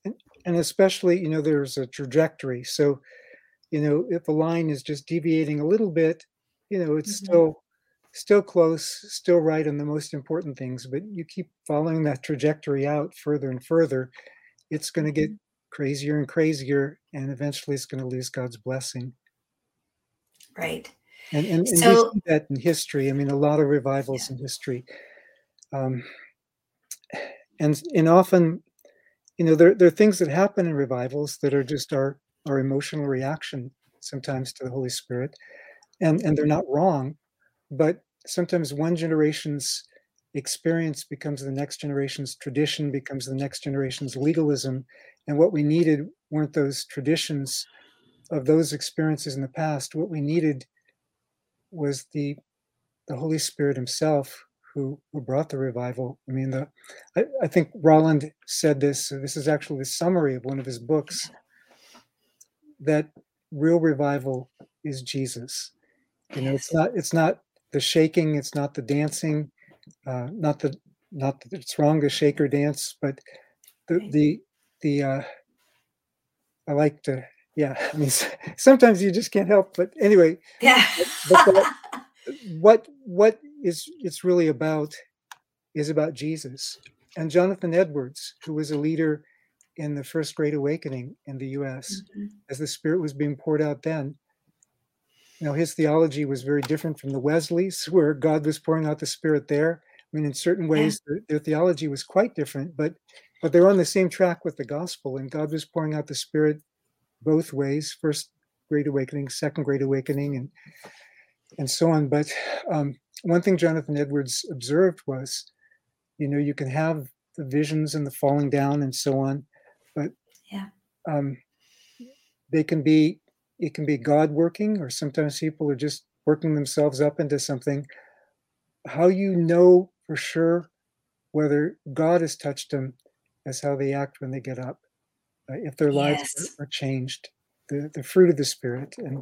And, and especially, you know, there's a trajectory. So, you know, if the line is just deviating a little bit, you know, it's mm-hmm. still, still close, still right on the most important things, but you keep following that trajectory out further and further, it's going to get crazier and crazier, and eventually it's going to lose God's blessing. Right. And and, and so, we see that in history. I mean, a lot of revivals yeah. in history. Um, and and often, you know, there, there are things that happen in revivals that are just our, our emotional reaction sometimes to the Holy Spirit. And, and they're not wrong, but sometimes one generation's experience becomes the next generation's tradition, becomes the next generation's legalism. And what we needed weren't those traditions of those experiences in the past. What we needed was the the Holy Spirit himself who, who brought the revival. I mean, the I, I think Rolland said this, this is actually the summary of one of his books, that real revival is Jesus. You know, it's not it's not the shaking, it's not the dancing, uh, not the not that it's wrong to shake or dance, but the the The uh, I like to, yeah. I mean, sometimes you just can't help. But anyway, yeah. but the, what what is it's really about is about Jesus. And Jonathan Edwards, who was a leader in the First Great Awakening in the U S mm-hmm. as the Spirit was being poured out then. Now, his theology was very different from the Wesleys, where God was pouring out the Spirit there. I mean, in certain ways, yeah. their, their theology was quite different, but. But they're on the same track with the gospel, and God was pouring out the Spirit both ways, First Great Awakening, Second Great Awakening, and and so on. But um, one thing Jonathan Edwards observed was, you know, you can have the visions and the falling down and so on, but yeah. um, they can be, it can be God working, or sometimes people are just working themselves up into something. How you know for sure whether God has touched them is how they act when they get up, uh, if their lives yes. are, are changed, the, the fruit of the Spirit, and,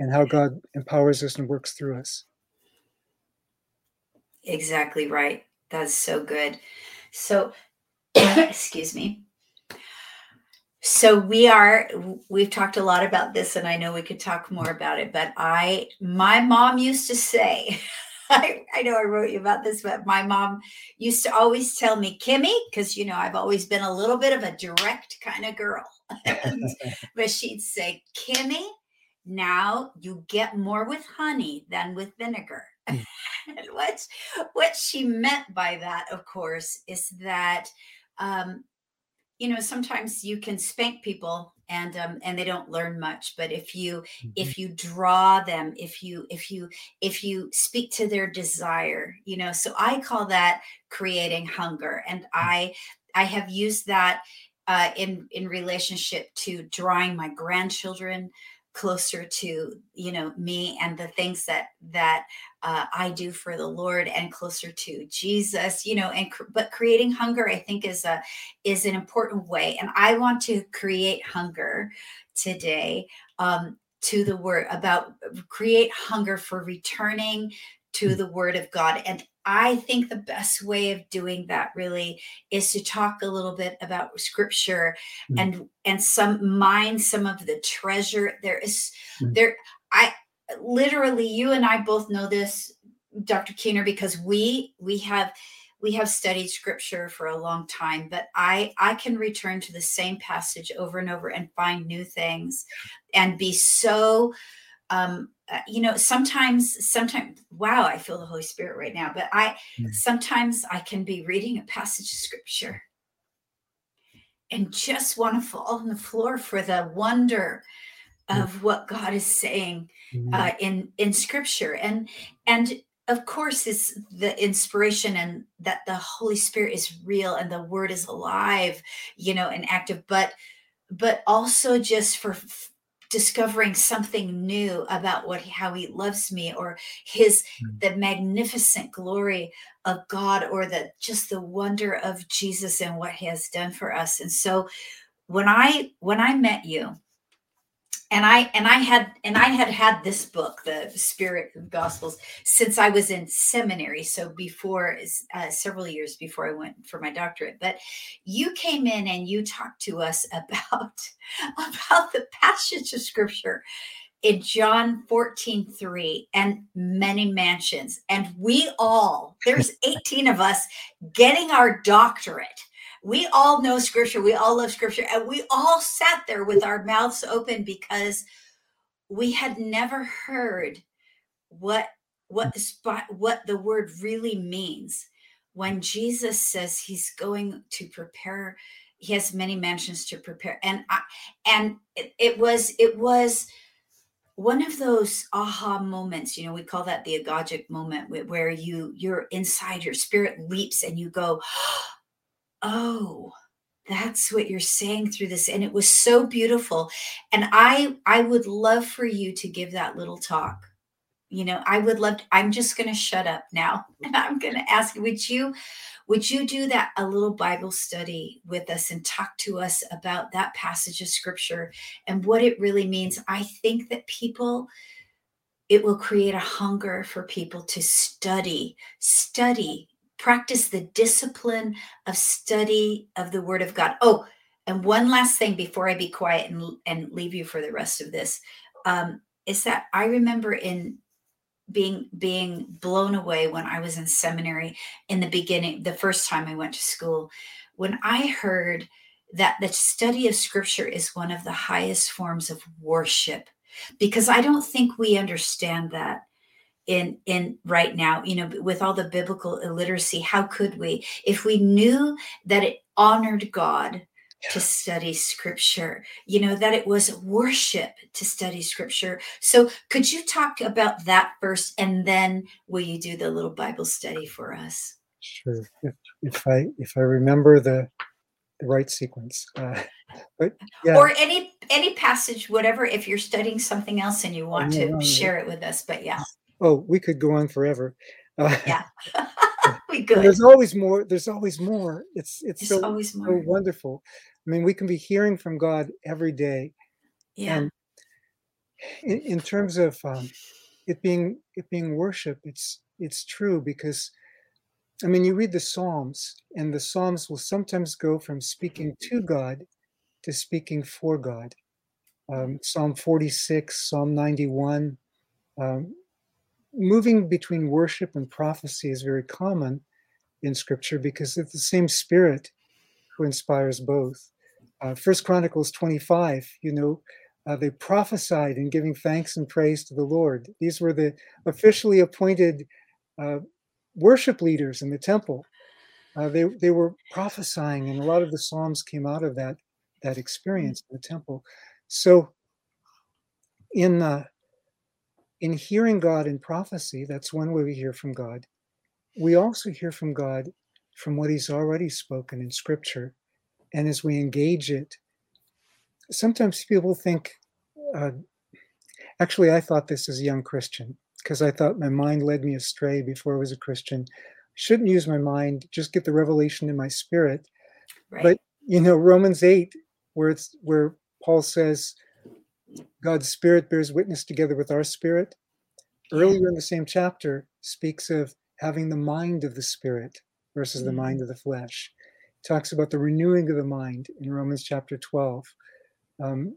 and how God empowers us and works through us. Exactly right. That's so good. So, excuse me. So we are, we've talked a lot about this, and I know we could talk more about it, but I, my mom used to say, I, I know I wrote you about this, but my mom used to always tell me, Kimmy, because, you know, I've always been a little bit of a direct kind of girl. And, but she'd say, Kimmy, now you get more with honey than with vinegar. Mm. And what, what she meant by that, of course, is that, um, you know, sometimes you can spank people and um and they don't learn much, but if you mm-hmm. if you draw them, if you if you if you speak to their desire, you know, so I call that creating hunger. And I I have used that uh in in relationship to drawing my grandchildren closer to, you know, me and the things that that uh, I do for the Lord, and closer to Jesus, you know, and but creating hunger, I think, is a is an important way. And I want to create hunger today um, to the word, about create hunger for returning to the word of God. And I think the best way of doing that really is to talk a little bit about scripture mm-hmm. and, and some mine, some of the treasure there is mm-hmm. there. I literally, you and I both know this, Doctor Keener, because we, we have, we have studied scripture for a long time, but I, I can return to the same passage over and over and find new things and be so, um, Uh, you know, sometimes, sometimes, wow, I feel the Holy Spirit right now, but I, mm. sometimes I can be reading a passage of scripture and just want to fall on the floor for the wonder of what God is saying uh, in in Scripture, and and of course it's the inspiration and that the Holy Spirit is real and the Word is alive, you know, and active. But but also just for f- discovering something new about what how He loves me, or His the magnificent glory of God, or the just the wonder of Jesus and what He has done for us. And so when I when I met you. And I and I had and I had had this book, The Spirit of Gospels, since I was in seminary. So before uh, several years before I went for my doctorate. But you came in and you talked to us about about the passage of Scripture in John fourteen three and many mansions. And we all, there's eighteen of us getting our doctorate. We all know Scripture. We all love Scripture. And we all sat there with our mouths open because we had never heard what, what, the, what the word really means. When Jesus says He's going to prepare, He has many mansions to prepare. And I, and it, it was, it was one of those aha moments, you know, we call that the agogic moment, where you, you're inside, your spirit leaps and you go, oh, that's what you're saying through this. And it was so beautiful. And I I would love for you to give that little talk. You know, I would love to, I'm just going to shut up now. And I'm going to ask, would you, would you do that, a little Bible study with us and talk to us about that passage of Scripture and what it really means? I think that people, it will create a hunger for people to study, study. Practice the discipline of study of the Word of God. Oh, and one last thing before I be quiet and, and leave you for the rest of this, um, is that I remember in being being blown away when I was in seminary in the beginning, the first time I went to school, when I heard that the study of Scripture is one of the highest forms of worship, because I don't think we understand that. In in right now, you know, with all the biblical illiteracy, how could we, if we knew that it honored God yeah. to study Scripture, you know, that it was worship to study Scripture. So could you talk about that first, and then will you do the little Bible study for us? Sure. If, if I if I remember the the right sequence. Uh, but yeah. Or any any passage, whatever, if you're studying something else and you want yeah, to share it with us, but yeah. Oh, we could go on forever. Uh, yeah, we could. There's always more. There's always more. It's it's, it's so, always more. So wonderful. I mean, we can be hearing from God every day. Yeah. And in, in terms of um, it being it being worship, it's it's true, because, I mean, you read the Psalms, and the Psalms will sometimes go from speaking to God to speaking for God. Um, Psalm forty-six, Psalm ninety-one. Um, Moving between worship and prophecy is very common in Scripture, because it's the same Spirit who inspires both. Uh, First Chronicles twenty-five, you know, uh, they prophesied in giving thanks and praise to the Lord. These were the officially appointed uh, worship leaders in the temple. Uh, they they were prophesying, and a lot of the Psalms came out of that that experience in the temple. So in uh, In hearing God in prophecy, that's one way we hear from God. We also hear from God from what He's already spoken in Scripture. And as we engage it, sometimes people think, uh, actually, I thought this as a young Christian, because I thought my mind led me astray before I was a Christian. I shouldn't use my mind, just get the revelation in my spirit. Right. But, you know, Romans eight, where it's where Paul says, God's Spirit bears witness together with our spirit. Earlier in the same chapter speaks of having the mind of the Spirit versus mm-hmm. the mind of the flesh. It talks about the renewing of the mind in Romans chapter twelve. Um,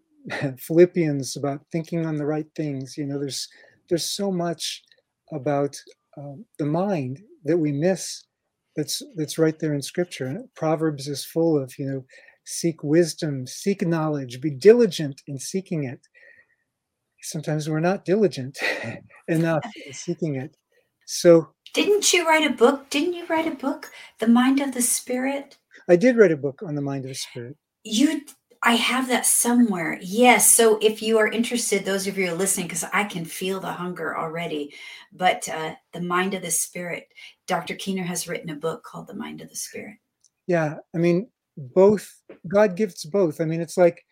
Philippians about thinking on the right things. You know, there's there's so much about um, the mind that we miss. That's that's right there in Scripture. Proverbs is full of, you know, seek wisdom, seek knowledge, be diligent in seeking it. Sometimes we're not diligent enough in seeking it. So didn't you write a book? Didn't you write a book, The Mind of the Spirit? I did write a book on the mind of the Spirit. You I have that somewhere. Yes. So if you are interested, those of you who are listening, because I can feel the hunger already, but uh, The Mind of the Spirit, Doctor Keener has written a book called The Mind of the Spirit. Yeah. I mean, both, God gifts both. I mean, it's like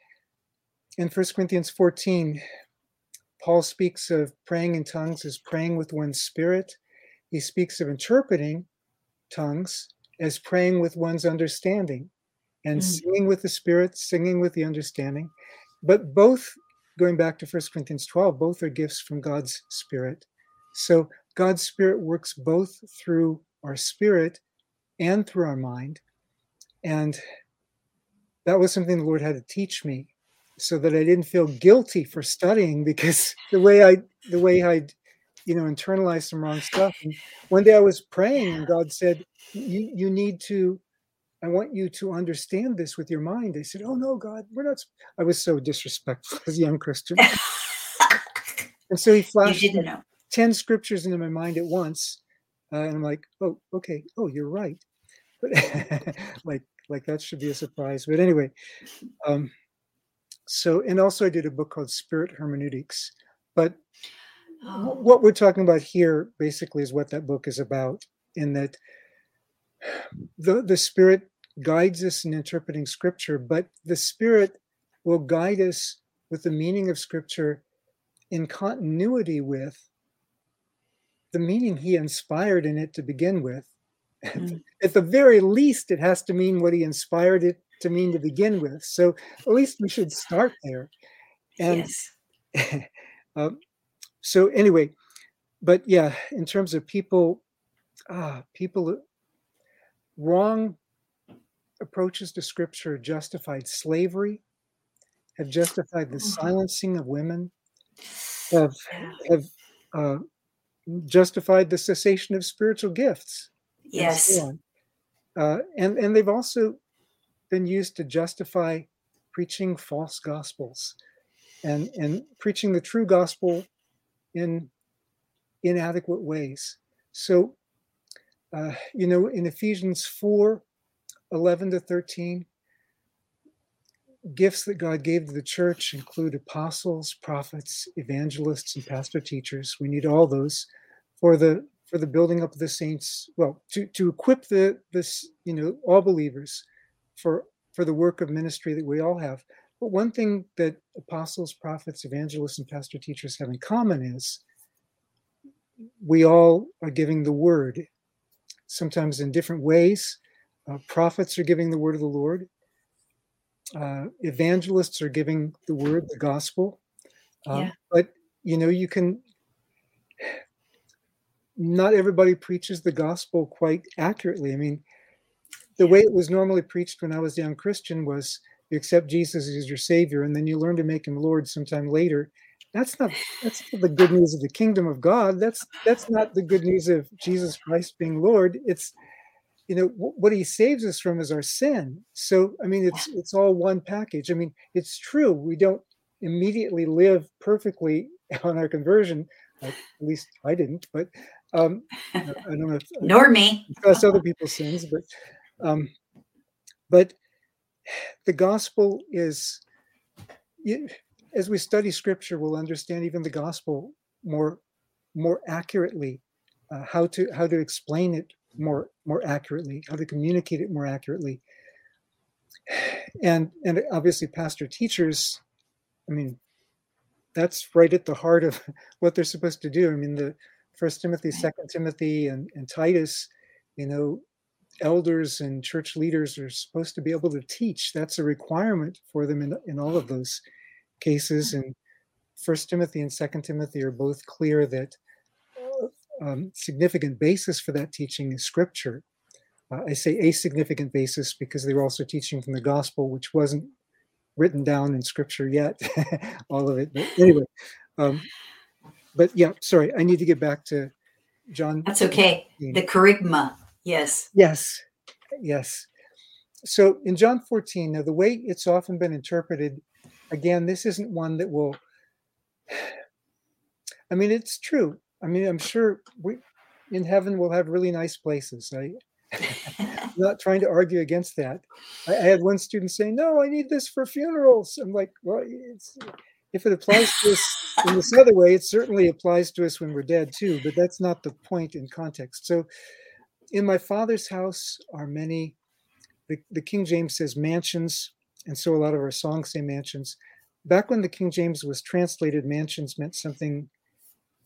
in First Corinthians fourteen, Paul speaks of praying in tongues as praying with one's spirit. He speaks of interpreting tongues as praying with one's understanding. And singing with the Spirit, singing with the understanding. But both, going back to First Corinthians twelve, both are gifts from God's Spirit. So God's Spirit works both through our spirit and through our mind. And that was something the Lord had to teach me so that I didn't feel guilty for studying, because the way I, the way I'd, you know, internalized some wrong stuff. And one day I was praying and God said, you, you need to, I want you to understand this with your mind. They said, oh, no, God, we're not. I was so disrespectful as a young Christian. And so he flashed ten scriptures into my mind at once. Uh, and I'm like, oh, okay. Oh, you're right. But like, like that should be a surprise. But anyway, um, so, and also I did a book called Spirit Hermeneutics. But oh. what we're talking about here basically is what that book is about, in that the, the Spirit guides us in interpreting Scripture, but the Spirit will guide us with the meaning of Scripture in continuity with the meaning he inspired in it to begin with. Mm-hmm. At the very least, it has to mean what he inspired it to mean to begin with. So at least we should start there. And yes. uh, so anyway, but yeah, in terms of people, ah, people... wrong approaches to Scripture justified slavery, have justified the silencing of women, have, have uh, justified the cessation of spiritual gifts. Yes. And, so uh, and, and they've also been used to justify preaching false gospels and, and preaching the true gospel in inadequate ways. So Uh, you know, in Ephesians four, eleven to thirteen, gifts that God gave to the church include apostles, prophets, evangelists, and pastor teachers. We need all those for the for the building up of the saints, well, to, to equip the this, you know, all believers for, for the work of ministry that we all have. But one thing that apostles, prophets, evangelists, and pastor teachers have in common is we all are giving the word, sometimes in different ways. Uh, prophets are giving the word of the Lord. Uh, evangelists are giving the word, the gospel. Uh, yeah. But, you know, you can, not everybody preaches the gospel quite accurately. I mean, the yeah. way it was normally preached when I was a young Christian was you accept Jesus as your Savior, and then you learn to make him Lord sometime later. That's not that's not the good news of the kingdom of God. That's that's not the good news of Jesus Christ being Lord. It's, you know, w- what he saves us from is our sin. So, I mean, it's it's all one package. I mean, it's true. We don't immediately live perfectly on our conversion. Like, at least I didn't, but um, I don't know. If, Nor me. That's other people's sins. But, um, but the gospel is... It, as we study Scripture, we'll understand even the gospel more, more accurately, uh, how to how to explain it more more accurately, how to communicate it more accurately, and and obviously, pastor teachers, I mean, that's right at the heart of what they're supposed to do. I mean, the First Timothy, Second Timothy, and, and Titus, you know, elders and church leaders are supposed to be able to teach. That's a requirement for them in in all of those cases, and First Timothy and Second Timothy are both clear that um, significant basis for that teaching is Scripture. Uh, I say a significant basis because they were also teaching from the gospel, which wasn't written down in Scripture yet, all of it. But anyway, um, but yeah, sorry, I need to get back to John. That's okay. The kerygma, yes. Yes, yes. So in John fourteen, now the way it's often been interpreted, again, this isn't one that will, I mean, it's true. I mean, I'm sure we in heaven we'll have really nice places. I I'm not trying to argue against that. I, I had one student saying, no, I need this for funerals. I'm like, well, it's, if it applies to us in this other way, it certainly applies to us when we're dead too, but that's not the point in context. So in my Father's house are many, the, the King James says mansions, and so a lot of our songs say mansions. Back when the King James was translated, mansions meant something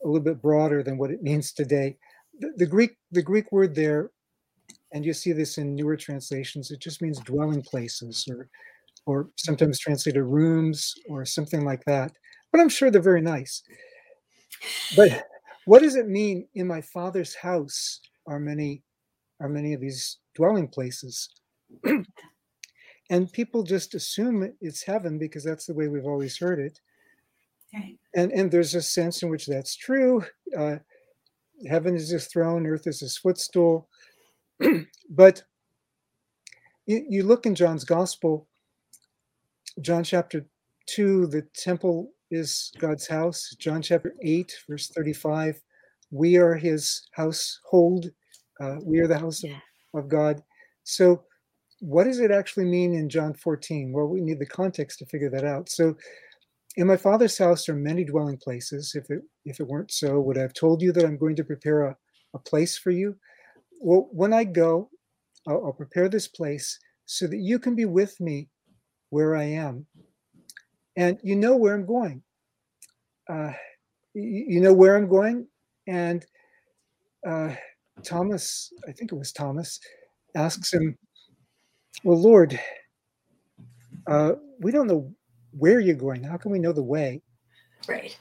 a little bit broader than what it means today. The, the Greek, the Greek word there, and you see this in newer translations, it just means dwelling places, or or sometimes translated rooms or something like that. But I'm sure they're very nice. But what does it mean, in my Father's house are many, are many of these dwelling places? And people just assume it's heaven because that's the way we've always heard it. Right. And and there's a sense in which that's true. Uh, heaven is his throne, earth is his footstool. But you, you look in John's gospel, John chapter two, the temple is God's house. John chapter eight, verse thirty-five, we are his household. Uh, we are the house of, of God. So what does it actually mean in John fourteen? Well, we need the context to figure that out. So in my Father's house are many dwelling places. If it, if it weren't so, would I have told you that I'm going to prepare a, a place for you? Well, when I go, I'll, I'll prepare this place so that you can be with me where I am. And you know where I'm going. Uh, you, you know where I'm going. And uh, Thomas, I think it was Thomas, asks him, well, Lord, uh, we don't know where you're going. How can we know the way? Right.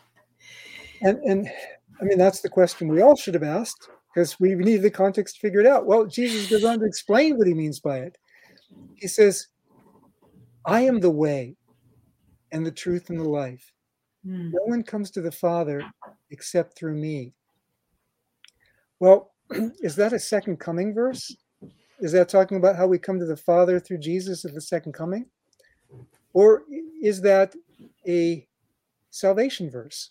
And, and I mean, that's the question we all should have asked, because we need the context to figure it out. Well, Jesus goes on to explain what he means by it. He says, I am the way and the truth and the life. Mm. No one comes to the Father except through me. Well, is that a second coming verse? Is that talking about how we come to the Father through Jesus at the second coming? Or is that a salvation verse?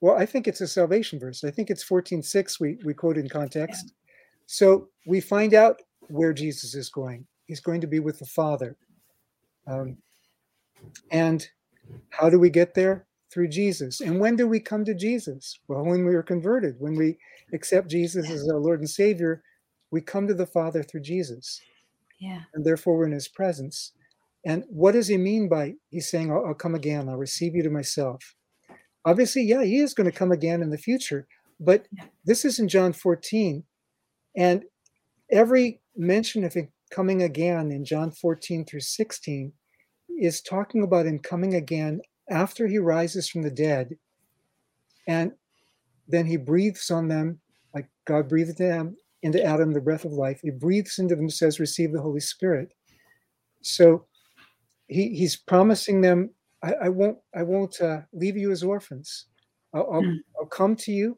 Well, I think it's a salvation verse. I think it's fourteen six we, we quote in context. Yeah. So we find out where Jesus is going. He's going to be with the Father. Um, and how do we get there? Through Jesus. And when do we come to Jesus? Well, when we are converted, when we accept Jesus yeah. as our Lord and Savior, we come to the Father through Jesus. Yeah. And therefore we're in his presence. And what does he mean by, he's saying, I'll, I'll come again, I'll receive you to myself. Obviously, yeah, he is going to come again in the future, but this is in John fourteen. And every mention of him coming again in John fourteen through sixteen is talking about him coming again after he rises from the dead. And then he breathes on them, like God breathed on them, into Adam the breath of life. He breathes into them, says, receive the Holy Spirit. So he, he's promising them, I, I won't I won't uh, leave you as orphans. I'll, I'll, I'll come to you,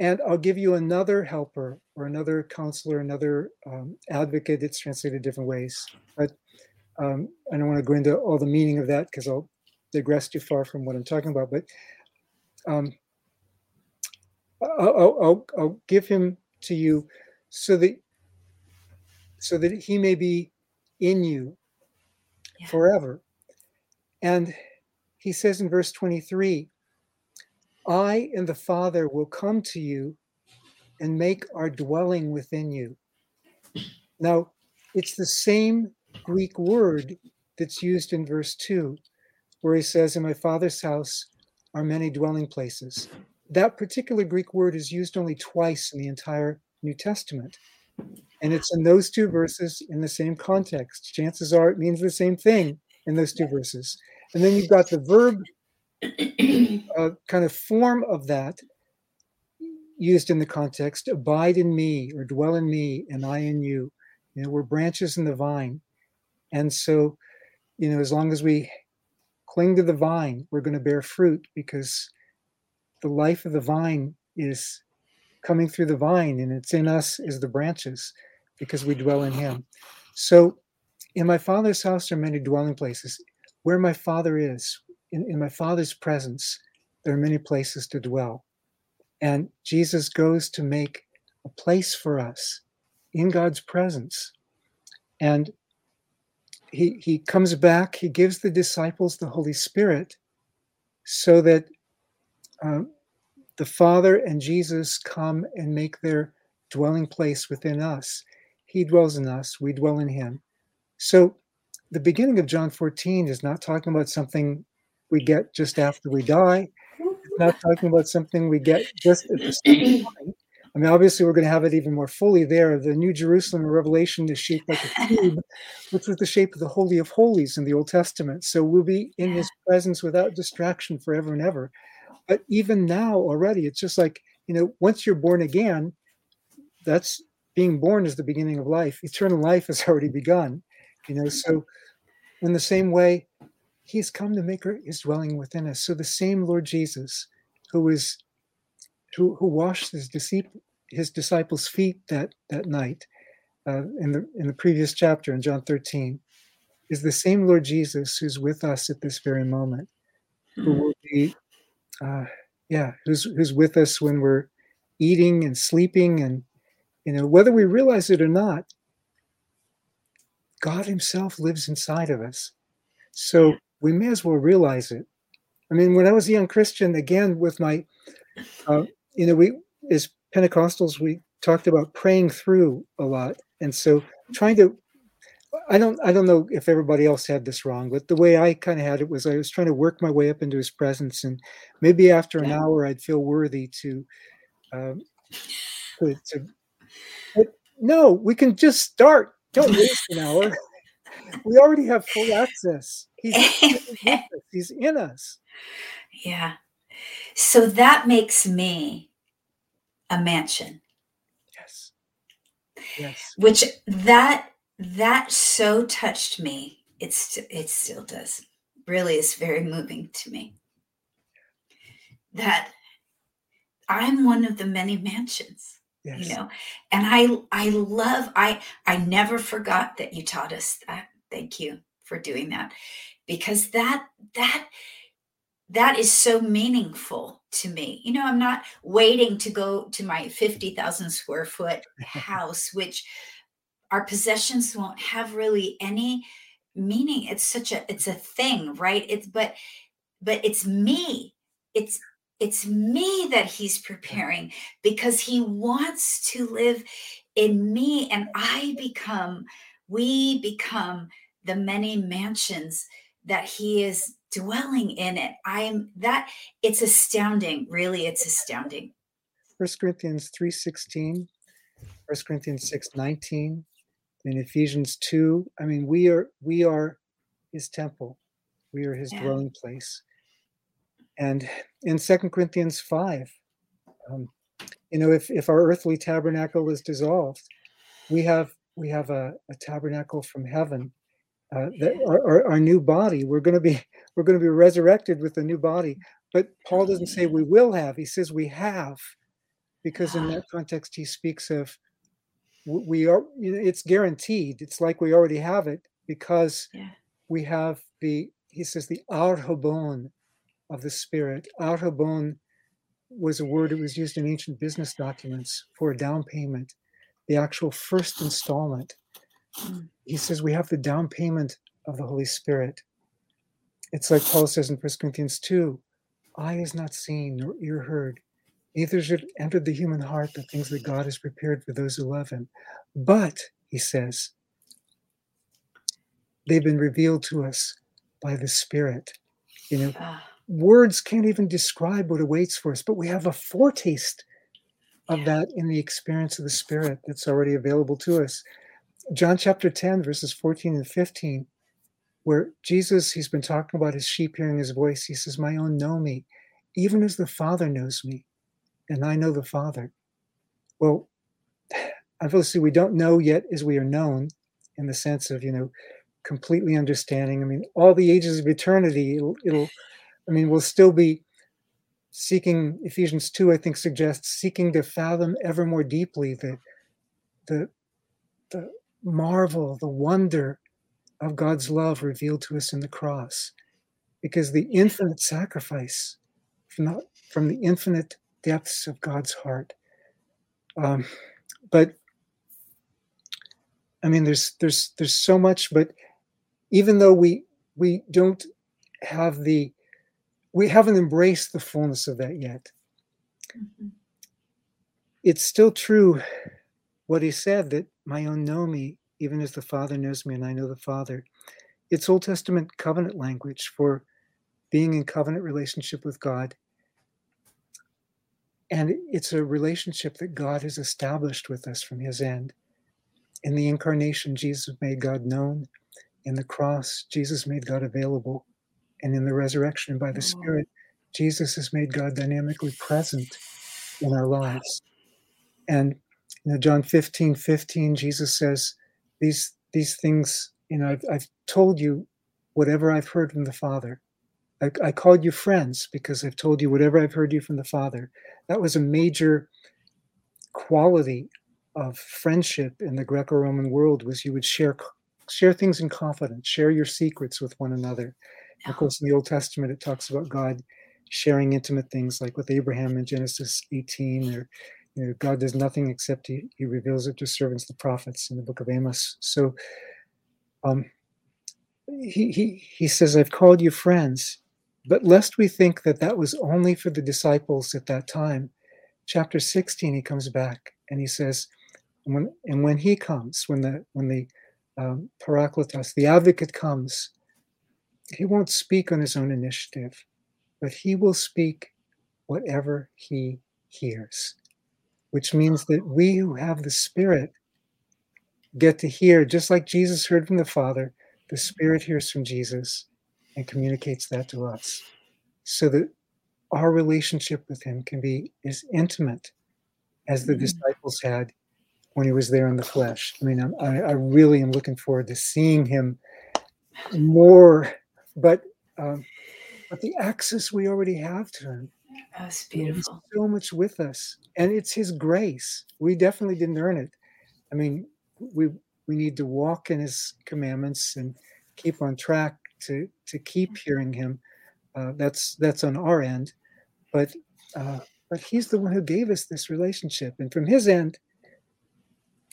and I'll give you another helper or another counselor, another um, advocate. It's translated different ways. But um, I don't want to go into all the meaning of that because I'll digress too far from what I'm talking about. But um, I'll, I'll, I'll give him to you so that so that he may be in you yeah. forever. And he says in verse twenty-three, I and the Father will come to you and make our dwelling within you. Now, it's the same Greek word that's used in verse two, where he says, in my Father's house are many dwelling places. That particular Greek word is used only twice in the entire New Testament. And it's in those two verses in the same context. Chances are it means the same thing in those two verses. And then you've got the verb uh, kind of form of that used in the context, abide in me or dwell in me and I in you. You know, we're branches in the vine. And so, you know, as long as we cling to the vine, we're going to bear fruit because the life of the vine is coming through the vine, and it's in us as the branches because we dwell in him. So in my Father's house are many dwelling places. Where my Father is, in, in my Father's presence, there are many places to dwell. And Jesus goes to make a place for us in God's presence. And he, he comes back, he gives the disciples the Holy Spirit so that uh, the Father and Jesus come and make their dwelling place within us. He dwells in us, we dwell in him. So the beginning of John fourteen is not talking about something we get just after we die. It's not talking about something we get just at the same time. I mean, obviously, we're going to have it even more fully there. The New Jerusalem in Revelation is shaped like a cube, which was the shape of the Holy of Holies in the Old Testament. So we'll be in his presence without distraction forever and ever. But even now already, it's just like, you know, once you're born again, that's being born is the beginning of life. Eternal life has already begun, you know. So in the same way, he's come to make his dwelling within us. So the same Lord Jesus who is who, who washed his disciples his disciples' feet that, that night uh, in the in the previous chapter in John thirteen, is the same Lord Jesus who's with us at this very moment, who will be, uh, yeah, who's who's with us when we're eating and sleeping and, you know, whether we realize it or not, God himself lives inside of us. So we may as well realize it. I mean, when I was a young Christian, again, with my, uh, you know, we, as Pentecostals, we talked about praying through a lot. And so trying to, I don't I don't know if everybody else had this wrong, but the way I kind of had it was I was trying to work my way up into his presence. And maybe after an hour, I'd feel worthy to, um, to, to but no, we can just start. Don't waste an hour. We already have full access. He's, He's in us. Yeah. So that makes me a mansion. Yes. Yes. Which that that so touched me. It's it still does. Really, it's very moving to me. That I'm one of the many mansions. Yes. You know, and I, I love, I, I never forgot that you taught us that. Thank you for doing that, because that, that, that is so meaningful to me. You know, I'm not waiting to go to my fifty thousand square foot house, which our possessions won't have really any meaning. It's such a, it's a thing, right? It's, but, but it's me. It's, It's me that he's preparing, because he wants to live in me, and I become, we become the many mansions that he is dwelling in. It. I'm that it's astounding, really, it's astounding. First Corinthians three sixteen, First Corinthians six nineteen, and Ephesians two. I mean, we are we are his temple, we are his yeah. dwelling place. And in Second Corinthians five, um, you know, if, if our earthly tabernacle is dissolved, we have we have a, a tabernacle from heaven, uh, that our, our, our new body. We're going to be we're going to be resurrected with a new body. But Paul doesn't say we will have; he says we have, because in that context he speaks of we are. You know, it's guaranteed. It's like we already have it, because yeah. we have the. He says the arhobon. Of the Spirit. Arhabon was a word that was used in ancient business documents for a down payment, the actual first installment. He says we have the down payment of the Holy Spirit. It's like Paul says in First Corinthians two, eye is not seen nor ear heard, neither should enter the human heart the things that God has prepared for those who love him. But, he says, they've been revealed to us by the Spirit. You know, words can't even describe what awaits for us, but we have a foretaste of yeah. that in the experience of the Spirit that's already available to us. John chapter ten, verses fourteen and fifteen, where Jesus, he's been talking about his sheep hearing his voice. He says, my own know me, even as the Father knows me, and I know the Father. Well, obviously we don't know yet as we are known, in the sense of, you know, completely understanding. I mean, all the ages of eternity, it'll, it'll I mean, we'll still be seeking, Ephesians two, I think, suggests seeking to fathom ever more deeply the, the, the marvel, the wonder of God's love revealed to us in the cross. Because the infinite sacrifice from the, from the infinite depths of God's heart. Um, but I mean, there's there's there's so much, but even though we we don't have the we haven't embraced the fullness of that yet. Mm-hmm. It's still true what he said, that my own know me, even as the Father knows me and I know the Father. It's Old Testament covenant language for being in covenant relationship with God. And it's a relationship that God has established with us from his end. In the incarnation, Jesus made God known. In the cross, Jesus made God available. And in the resurrection by the Spirit, Jesus has made God dynamically present in our lives. And you know, John fifteen fifteen, Jesus says, these these things, you know, I've, I've told you whatever I've heard from the Father. I, I called you friends because I've told you whatever I've heard you from the Father. That was a major quality of friendship in the Greco-Roman world, was you would share share things in confidence, share your secrets with one another. Yeah. Of course, in the Old Testament, it talks about God sharing intimate things, like with Abraham in Genesis eighteen, or you know, God does nothing except he, he reveals it to servants, the prophets, in the book of Amos. So um, he, he, he says, I've called you friends. But lest we think that that was only for the disciples at that time, chapter sixteen, he comes back and he says, and when, and when he comes, when the when the um, Parakletos, the advocate, comes, he won't speak on his own initiative, but he will speak whatever he hears, which means that we who have the Spirit get to hear, just like Jesus heard from the Father, the Spirit hears from Jesus and communicates that to us, so that our relationship with him can be as intimate as the mm-hmm. disciples had when he was there in the flesh. I mean, I, I really am looking forward to seeing him more, but um, but the access we already have to him. That's beautiful. He's so much with us, and it's his grace. We definitely didn't earn it. I mean, we we need to walk in his commandments and keep on track to to keep hearing him. Uh, that's that's on our end, but uh, but he's the one who gave us this relationship, and from his end,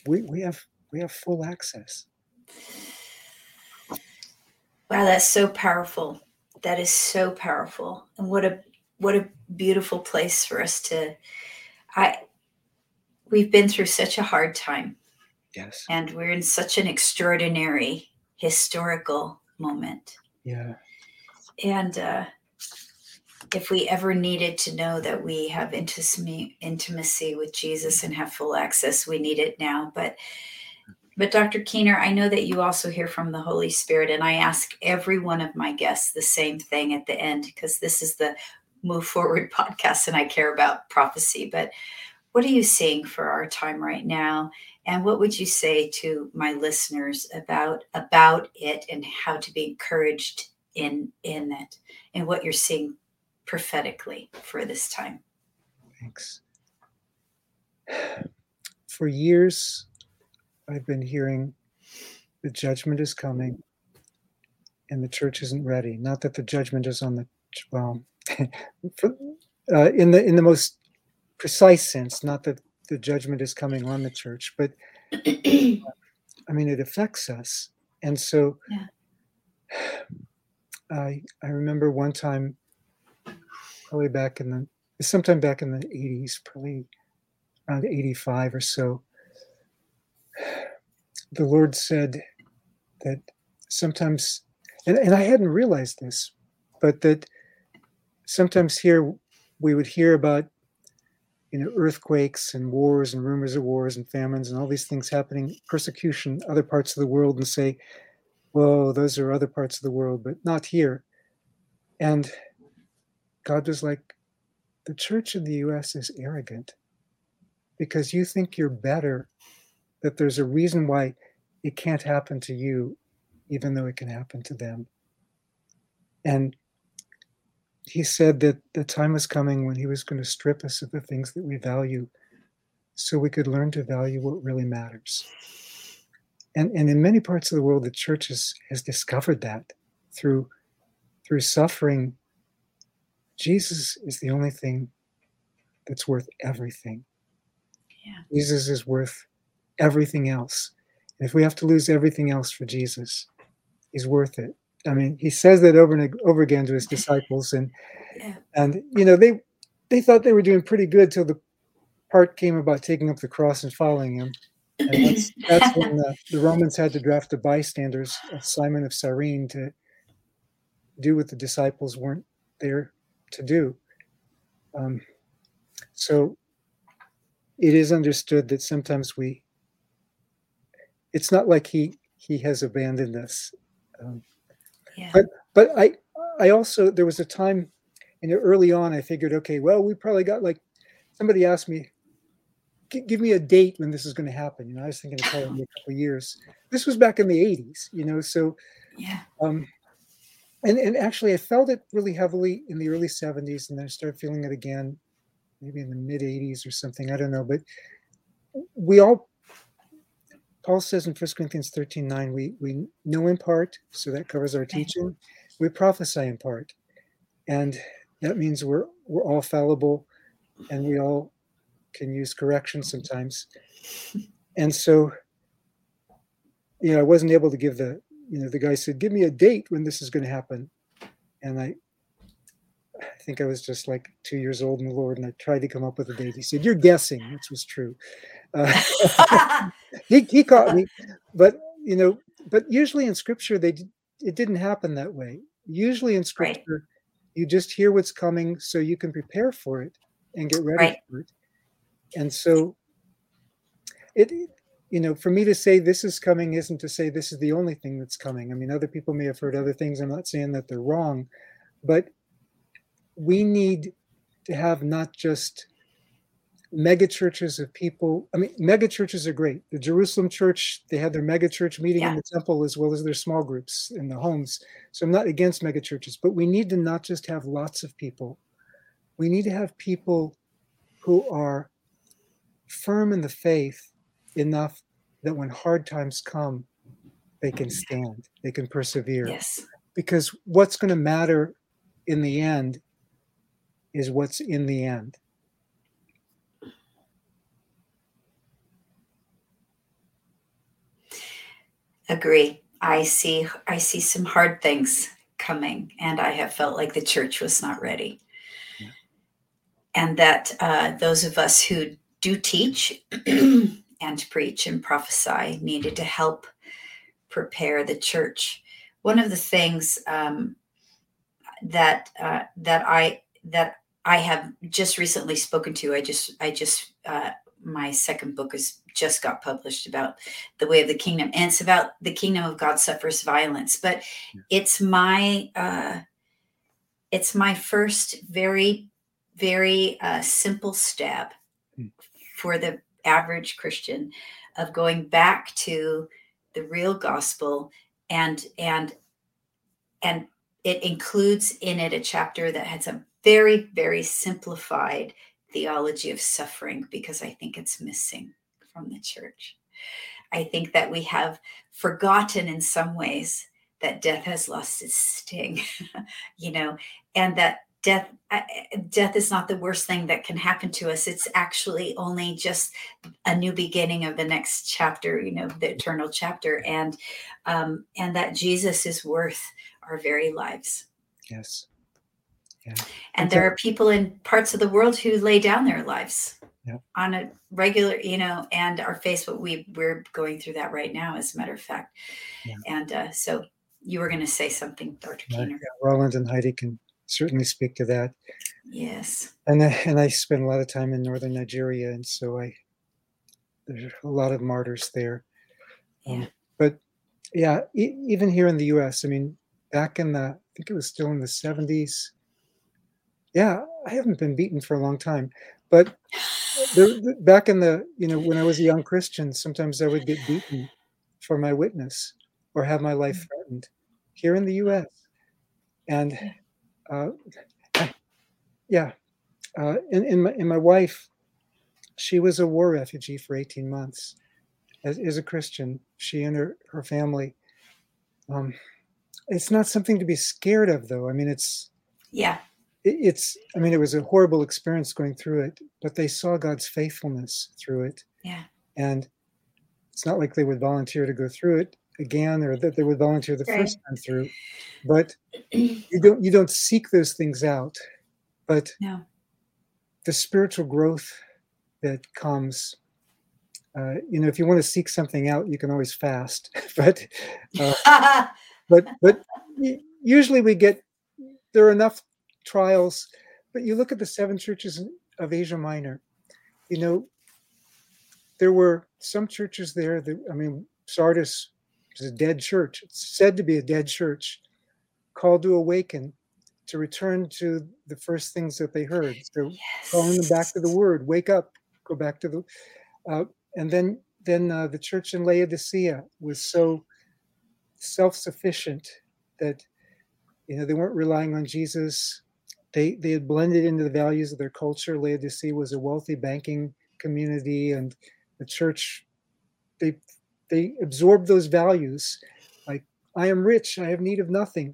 we we have we have full access. Wow, that's so powerful. That is so powerful, and what a what a beautiful place for us to. I we've been through such a hard time. Yes. And we're in such an extraordinary historical moment. Yeah. And uh, if we ever needed to know that we have intimacy, intimacy with Jesus and have full access, we need it now. But, but Doctor Keener, I know that you also hear from the Holy Spirit, and I ask every one of my guests the same thing at the end, because this is the Move Forward podcast and I care about prophecy. But what are you seeing for our time right now? And what would you say to my listeners about about it, and how to be encouraged in in it, and what you're seeing prophetically for this time? Thanks. For years, I've been hearing the judgment is coming and the church isn't ready. Not that the judgment is on the, well, uh, in the in the most precise sense, not that the judgment is coming on the church, but uh, I mean, it affects us. And so yeah. I I remember one time, probably back in the, sometime back in the eighties, probably around eighty-five or so, the Lord said that sometimes, and, and I hadn't realized this, but that sometimes here we would hear about, you know, earthquakes and wars and rumors of wars and famines and all these things happening, persecution, other parts of the world, and say, whoa, those are other parts of the world, but not here. And God was like, the church in the U S is arrogant because you think you're better, that there's a reason why it can't happen to you, even though it can happen to them. And he said that the time was coming when he was going to strip us of the things that we value so we could learn to value what really matters. And, and in many parts of the world, the church has, has discovered that through, through suffering. Jesus is the only thing that's worth everything. Yeah. Jesus is worth everything else. If we have to lose everything else for Jesus, he's worth it. I mean, he says that over and over again to his disciples, and yeah. and you know they they thought they were doing pretty good till the part came about taking up the cross and following him. And that's, that's when the, the Romans had to draft the bystanders, Simon of Cyrene, to do what the disciples weren't there to do. Um, so it is understood that sometimes we, it's not like he he has abandoned us. Um, yeah. But but I I also, there was a time, you know, early on I figured, okay, well, we probably got like, somebody asked me, give me a date when this is going to happen. You know, I was thinking it's probably a couple of years. This was back in the eighties, you know, so. Yeah. Um, and, and actually I felt it really heavily in the early seventies, and then I started feeling it again, maybe in the mid eighties or something, I don't know. But we all, Paul says in First Corinthians thirteen nine, we, we know in part, so that covers our teaching. We prophesy in part. And that means we're we're all fallible, and we all can use correction sometimes. And so, you know, I wasn't able to give the, you know, the guy said, give me a date when this is going to happen. And I, I think I was just like two years old in the Lord, and I tried to come up with a date. He said, you're guessing, which was true. Uh, he, he caught me. But, you know, but usually in scripture, they it didn't happen that way. Usually in scripture, right. You just hear what's coming so you can prepare for it and get ready right. for it. And so, it, you know, for me to say this is coming isn't to say this is the only thing that's coming. I mean, other people may have heard other things. I'm not saying that they're wrong, but we need to have not just mega churches of people. I mean, mega churches are great. The Jerusalem church, they had their mega church meeting yeah. in the temple as well as their small groups in the homes. So I'm not against mega churches, but we need to not just have lots of people. We need to have people who are firm in the faith enough that when hard times come, they can stand, they can persevere. Yes. Because what's going to matter in the end is what's in the end. Agree. I see, I see some hard things coming, and I have felt like the church was not ready. Yeah. And that uh, those of us who do teach and preach and prophesy needed to help prepare the church. One of the things um, that uh, that I that I have just recently spoken to, I just I just uh, my second book has just got published about the way of the kingdom, and it's about the kingdom of God suffers violence. But it's my uh, it's my first very very uh, simple step for the average Christian of going back to the real gospel, and and and it includes in it a chapter that has a very, very simplified theology of suffering, because I think it's missing from the church. I think that we have forgotten in some ways that death has lost its sting, you know, and that Death, death is not the worst thing that can happen to us. It's actually only just a new beginning of the next chapter, you know, the eternal chapter, and um, and that Jesus is worth our very lives. Yes. Yeah. And there are people in parts of the world who lay down their lives yeah. on a regular, you know, and our face. What we we're going through that right now, as a matter of fact. Yeah. And uh, so you were going to say something, Doctor Keener. Yeah, Roland and Heidi can certainly speak to that. Yes. And I, and I spent a lot of time in northern Nigeria, and so I there's a lot of martyrs there. Yeah. Um, but yeah, e- even here in the U S, I mean, back in the, I think it was still in the seventies. Yeah, I haven't been beaten for a long time. But there, back in the, you know, when I was a young Christian, sometimes I would get beaten for my witness or have my life threatened here in the U S. And Uh, yeah, uh, and, and, my, and my wife, she was a war refugee for eighteen months as, as a Christian, she and her, her family. Um, it's not something to be scared of, though. I mean, it's, yeah, it, it's, I mean, it was a horrible experience going through it, but they saw God's faithfulness through it. Yeah. And It's not like they would volunteer to go through it again, or that they would volunteer the okay. first time through. But you don't you don't seek those things out. But no. the spiritual growth that comes, uh, you know, if you want to seek something out, you can always fast. but uh, but but usually we get there are enough trials. But you look at the seven churches of Asia Minor, you know, there were some churches there that, I mean, Sardis is a dead church. It's said to be a dead church, called to awaken, to return to the first things that they heard. So yes. calling them back to the word, wake up, go back to the, uh, and then then uh, the church in Laodicea was so self-sufficient that, you know, they weren't relying on Jesus. They they had blended into the values of their culture. Laodicea was a wealthy banking community, and the church, they they absorbed those values. Like, I am rich, I have need of nothing.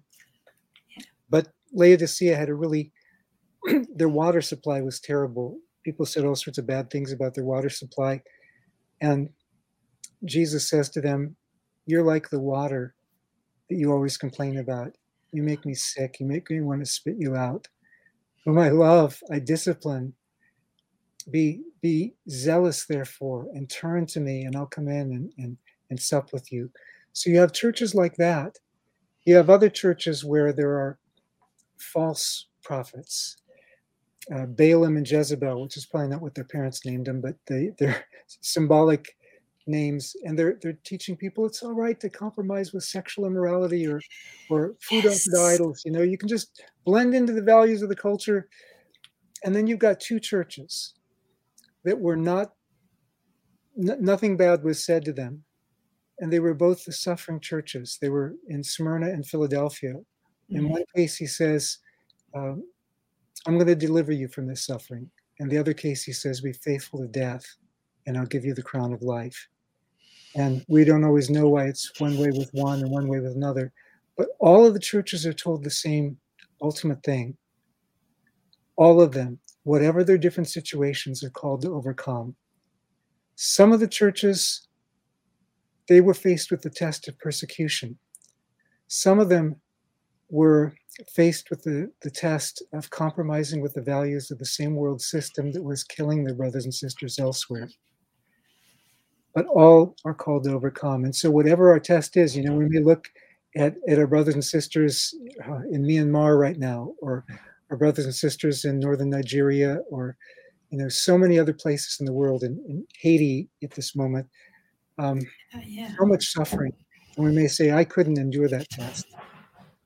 Yeah. But Laodicea had a really, their water supply was terrible. People said all sorts of bad things about their water supply. And Jesus says to them, you're like the water that you always complain about. You make me sick. You make me want to spit you out. Whom I love, I discipline. Be be zealous, therefore, and turn to me, and I'll come in and, and, and sup with you. So you have churches like that. You have other churches where there are false prophets. Uh, Balaam and Jezebel, which is probably not what their parents named them, but they, they're symbolic names. And they're they're teaching people it's all right to compromise with sexual immorality or, or food yes. unto idols. You know, you can just blend into the values of the culture. And then you've got two churches that were not, n- nothing bad was said to them. And they were both the suffering churches. They were in Smyrna and Philadelphia. Mm-hmm. In one case, he says, um, I'm going to deliver you from this suffering. In the other case, he says, be faithful to death, and I'll give you the crown of life. And we don't always know why it's one way with one and one way with another. But all of the churches are told the same ultimate thing. All of them, whatever their different situations, are called to overcome. Some of the churches, they were faced with the test of persecution. Some of them were faced with the, the test of compromising with the values of the same world system that was killing their brothers and sisters elsewhere. But all are called to overcome. And so whatever our test is, you know, when we look at, at our brothers and sisters in Myanmar right now, or our brothers and sisters in northern Nigeria, or, you know, so many other places in the world, in, in Haiti at this moment, um, uh, yeah. so much suffering. And we may say, I couldn't endure that test.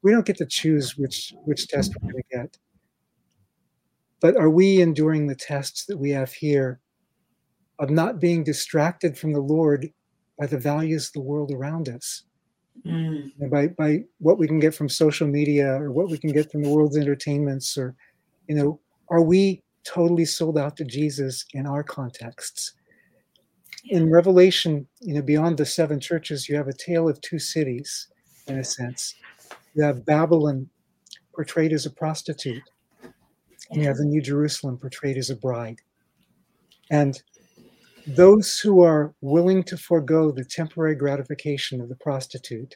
We don't get to choose which, which test we're going to get. But are we enduring the tests that we have here of not being distracted from the Lord by the values of the world around us? Mm. By by what we can get from social media, or what we can get from the world's entertainments, or, you know, are we totally sold out to Jesus in our contexts? In Revelation, you know, beyond the seven churches, you have a tale of two cities, in a sense. You have Babylon portrayed as a prostitute, and you have the New Jerusalem portrayed as a bride. And those who are willing to forego the temporary gratification of the prostitute,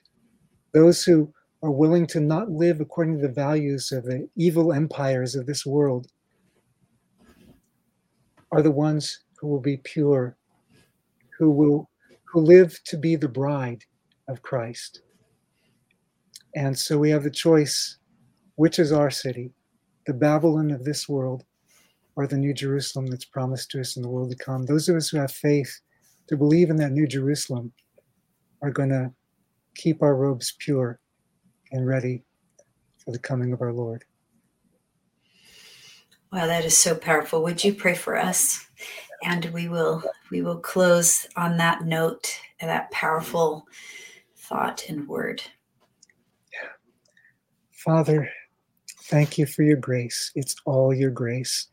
those who are willing to not live according to the values of the evil empires of this world, are the ones who will be pure, who will who live to be the bride of Christ. And so we have the choice, which is our city, the Babylon of this world, or the New Jerusalem that's promised to us in the world to come. Those of us who have faith to believe in that New Jerusalem are going to keep our robes pure and ready for the coming of our Lord. Wow, that is so powerful. Would you pray for us? And we will we will close on that note, and that powerful thought and word. Yeah. Father, thank you for your grace. It's all your grace.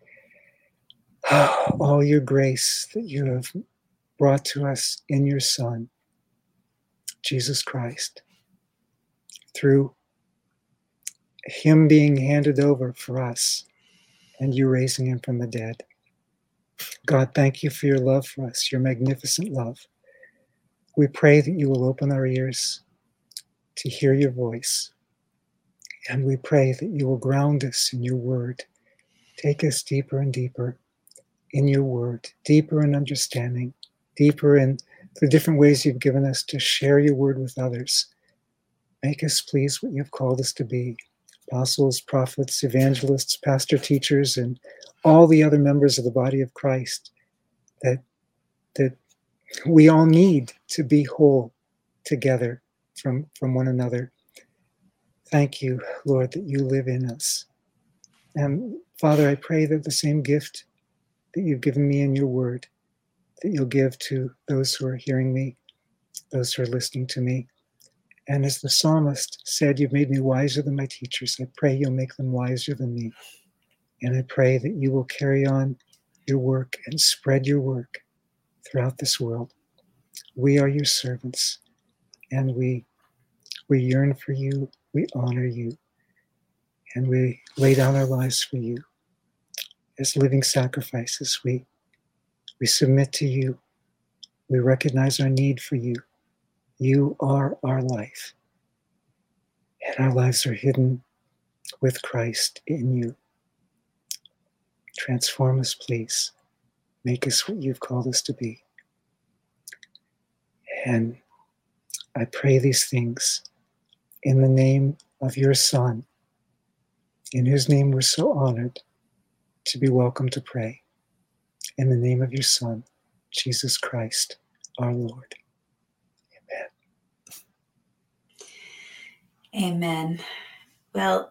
All your grace that you have brought to us in your Son, Jesus Christ, through him being handed over for us and you raising him from the dead. God, thank you for your love for us, your magnificent love. we pray that you will open our ears to hear your voice. And we pray that you will ground us in your word. Take us deeper and deeper in your word, deeper in understanding, deeper in the different ways you've given us to share your word with others. Make us, please, what you've called us to be, apostles, prophets, evangelists, pastor teachers, and all the other members of the body of Christ that, that we all need to be whole together from, from one another. Thank you, Lord, that you live in us. And Father, I pray that the same gift that you've given me in your word, that you'll give to those who are hearing me, those who are listening to me. And as the psalmist said, you've made me wiser than my teachers. I pray you'll make them wiser than me. And I pray that you will carry on your work and spread your work throughout this world. We are your servants, and we we yearn for you, we honor you, and we lay down our lives for you. As living sacrifices, we we submit to you. We recognize our need for you. You are our life, and our lives are hidden with Christ in you. Transform us, please. Make us what you've called us to be. And I pray these things in the name of your Son, in whose name we're so honored to be welcome to pray. In the name of your Son, Jesus Christ, our Lord. Amen. Amen. Well,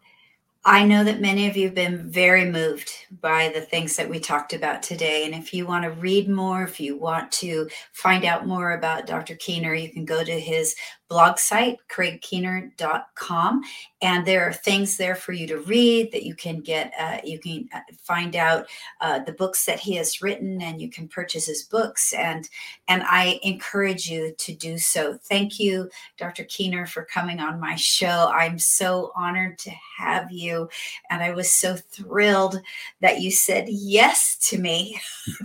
I know that many of you have been very moved by the things that we talked about today. And if you want to read more, if you want to find out more about Doctor Keener, you can go to his blog site, craig keener dot com. And there are things there for you to read that you can get, uh, you can find out uh, the books that he has written, and you can purchase his books. And, and I encourage you to do so. Thank you, Doctor Keener, for coming on my show. I'm so honored to have you. And I was so thrilled that you said yes to me.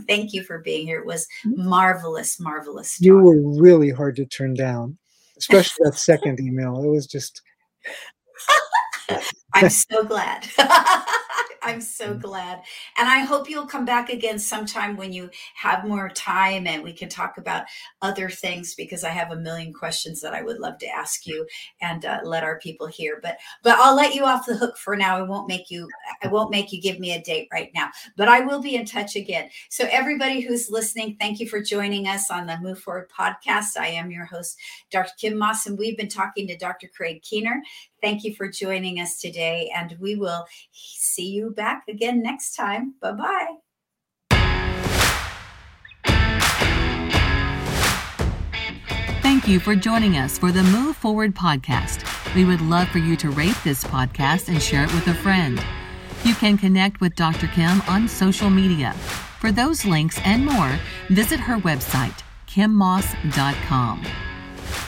Thank you for being here. It was marvelous, marvelous talk. You were really hard to turn down, especially that second email. It was just... I'm so glad. I'm so glad. And I hope you'll come back again sometime when you have more time and we can talk about other things, because I have a million questions that I would love to ask you and uh, let our people hear. But but I'll let you off the hook for now. I won't make you I won't make you give me a date right now, but I will be in touch again. So everybody who's listening, thank you for joining us on the Move Forward podcast. I am your host, Doctor Kim Moss, and we've been talking to Doctor Craig Keener. Thank you for joining us today, and we will see you back again next time. Bye-bye. Thank you for joining us for the Move Forward podcast. We would love for you to rate this podcast and share it with a friend. You can connect with Doctor Kim on social media. For those links and more, visit her website, kim moss dot com.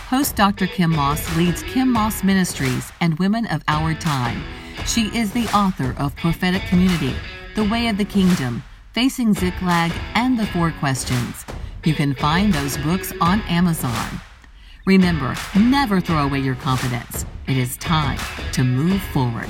Host Doctor Kim Moss leads Kim Moss Ministries and Women of Our Time. She is the author of Prophetic Community, The Way of the Kingdom, Facing Ziklag, and The Four Questions. You can find those books on Amazon. Remember, never throw away your confidence. It is time to move forward.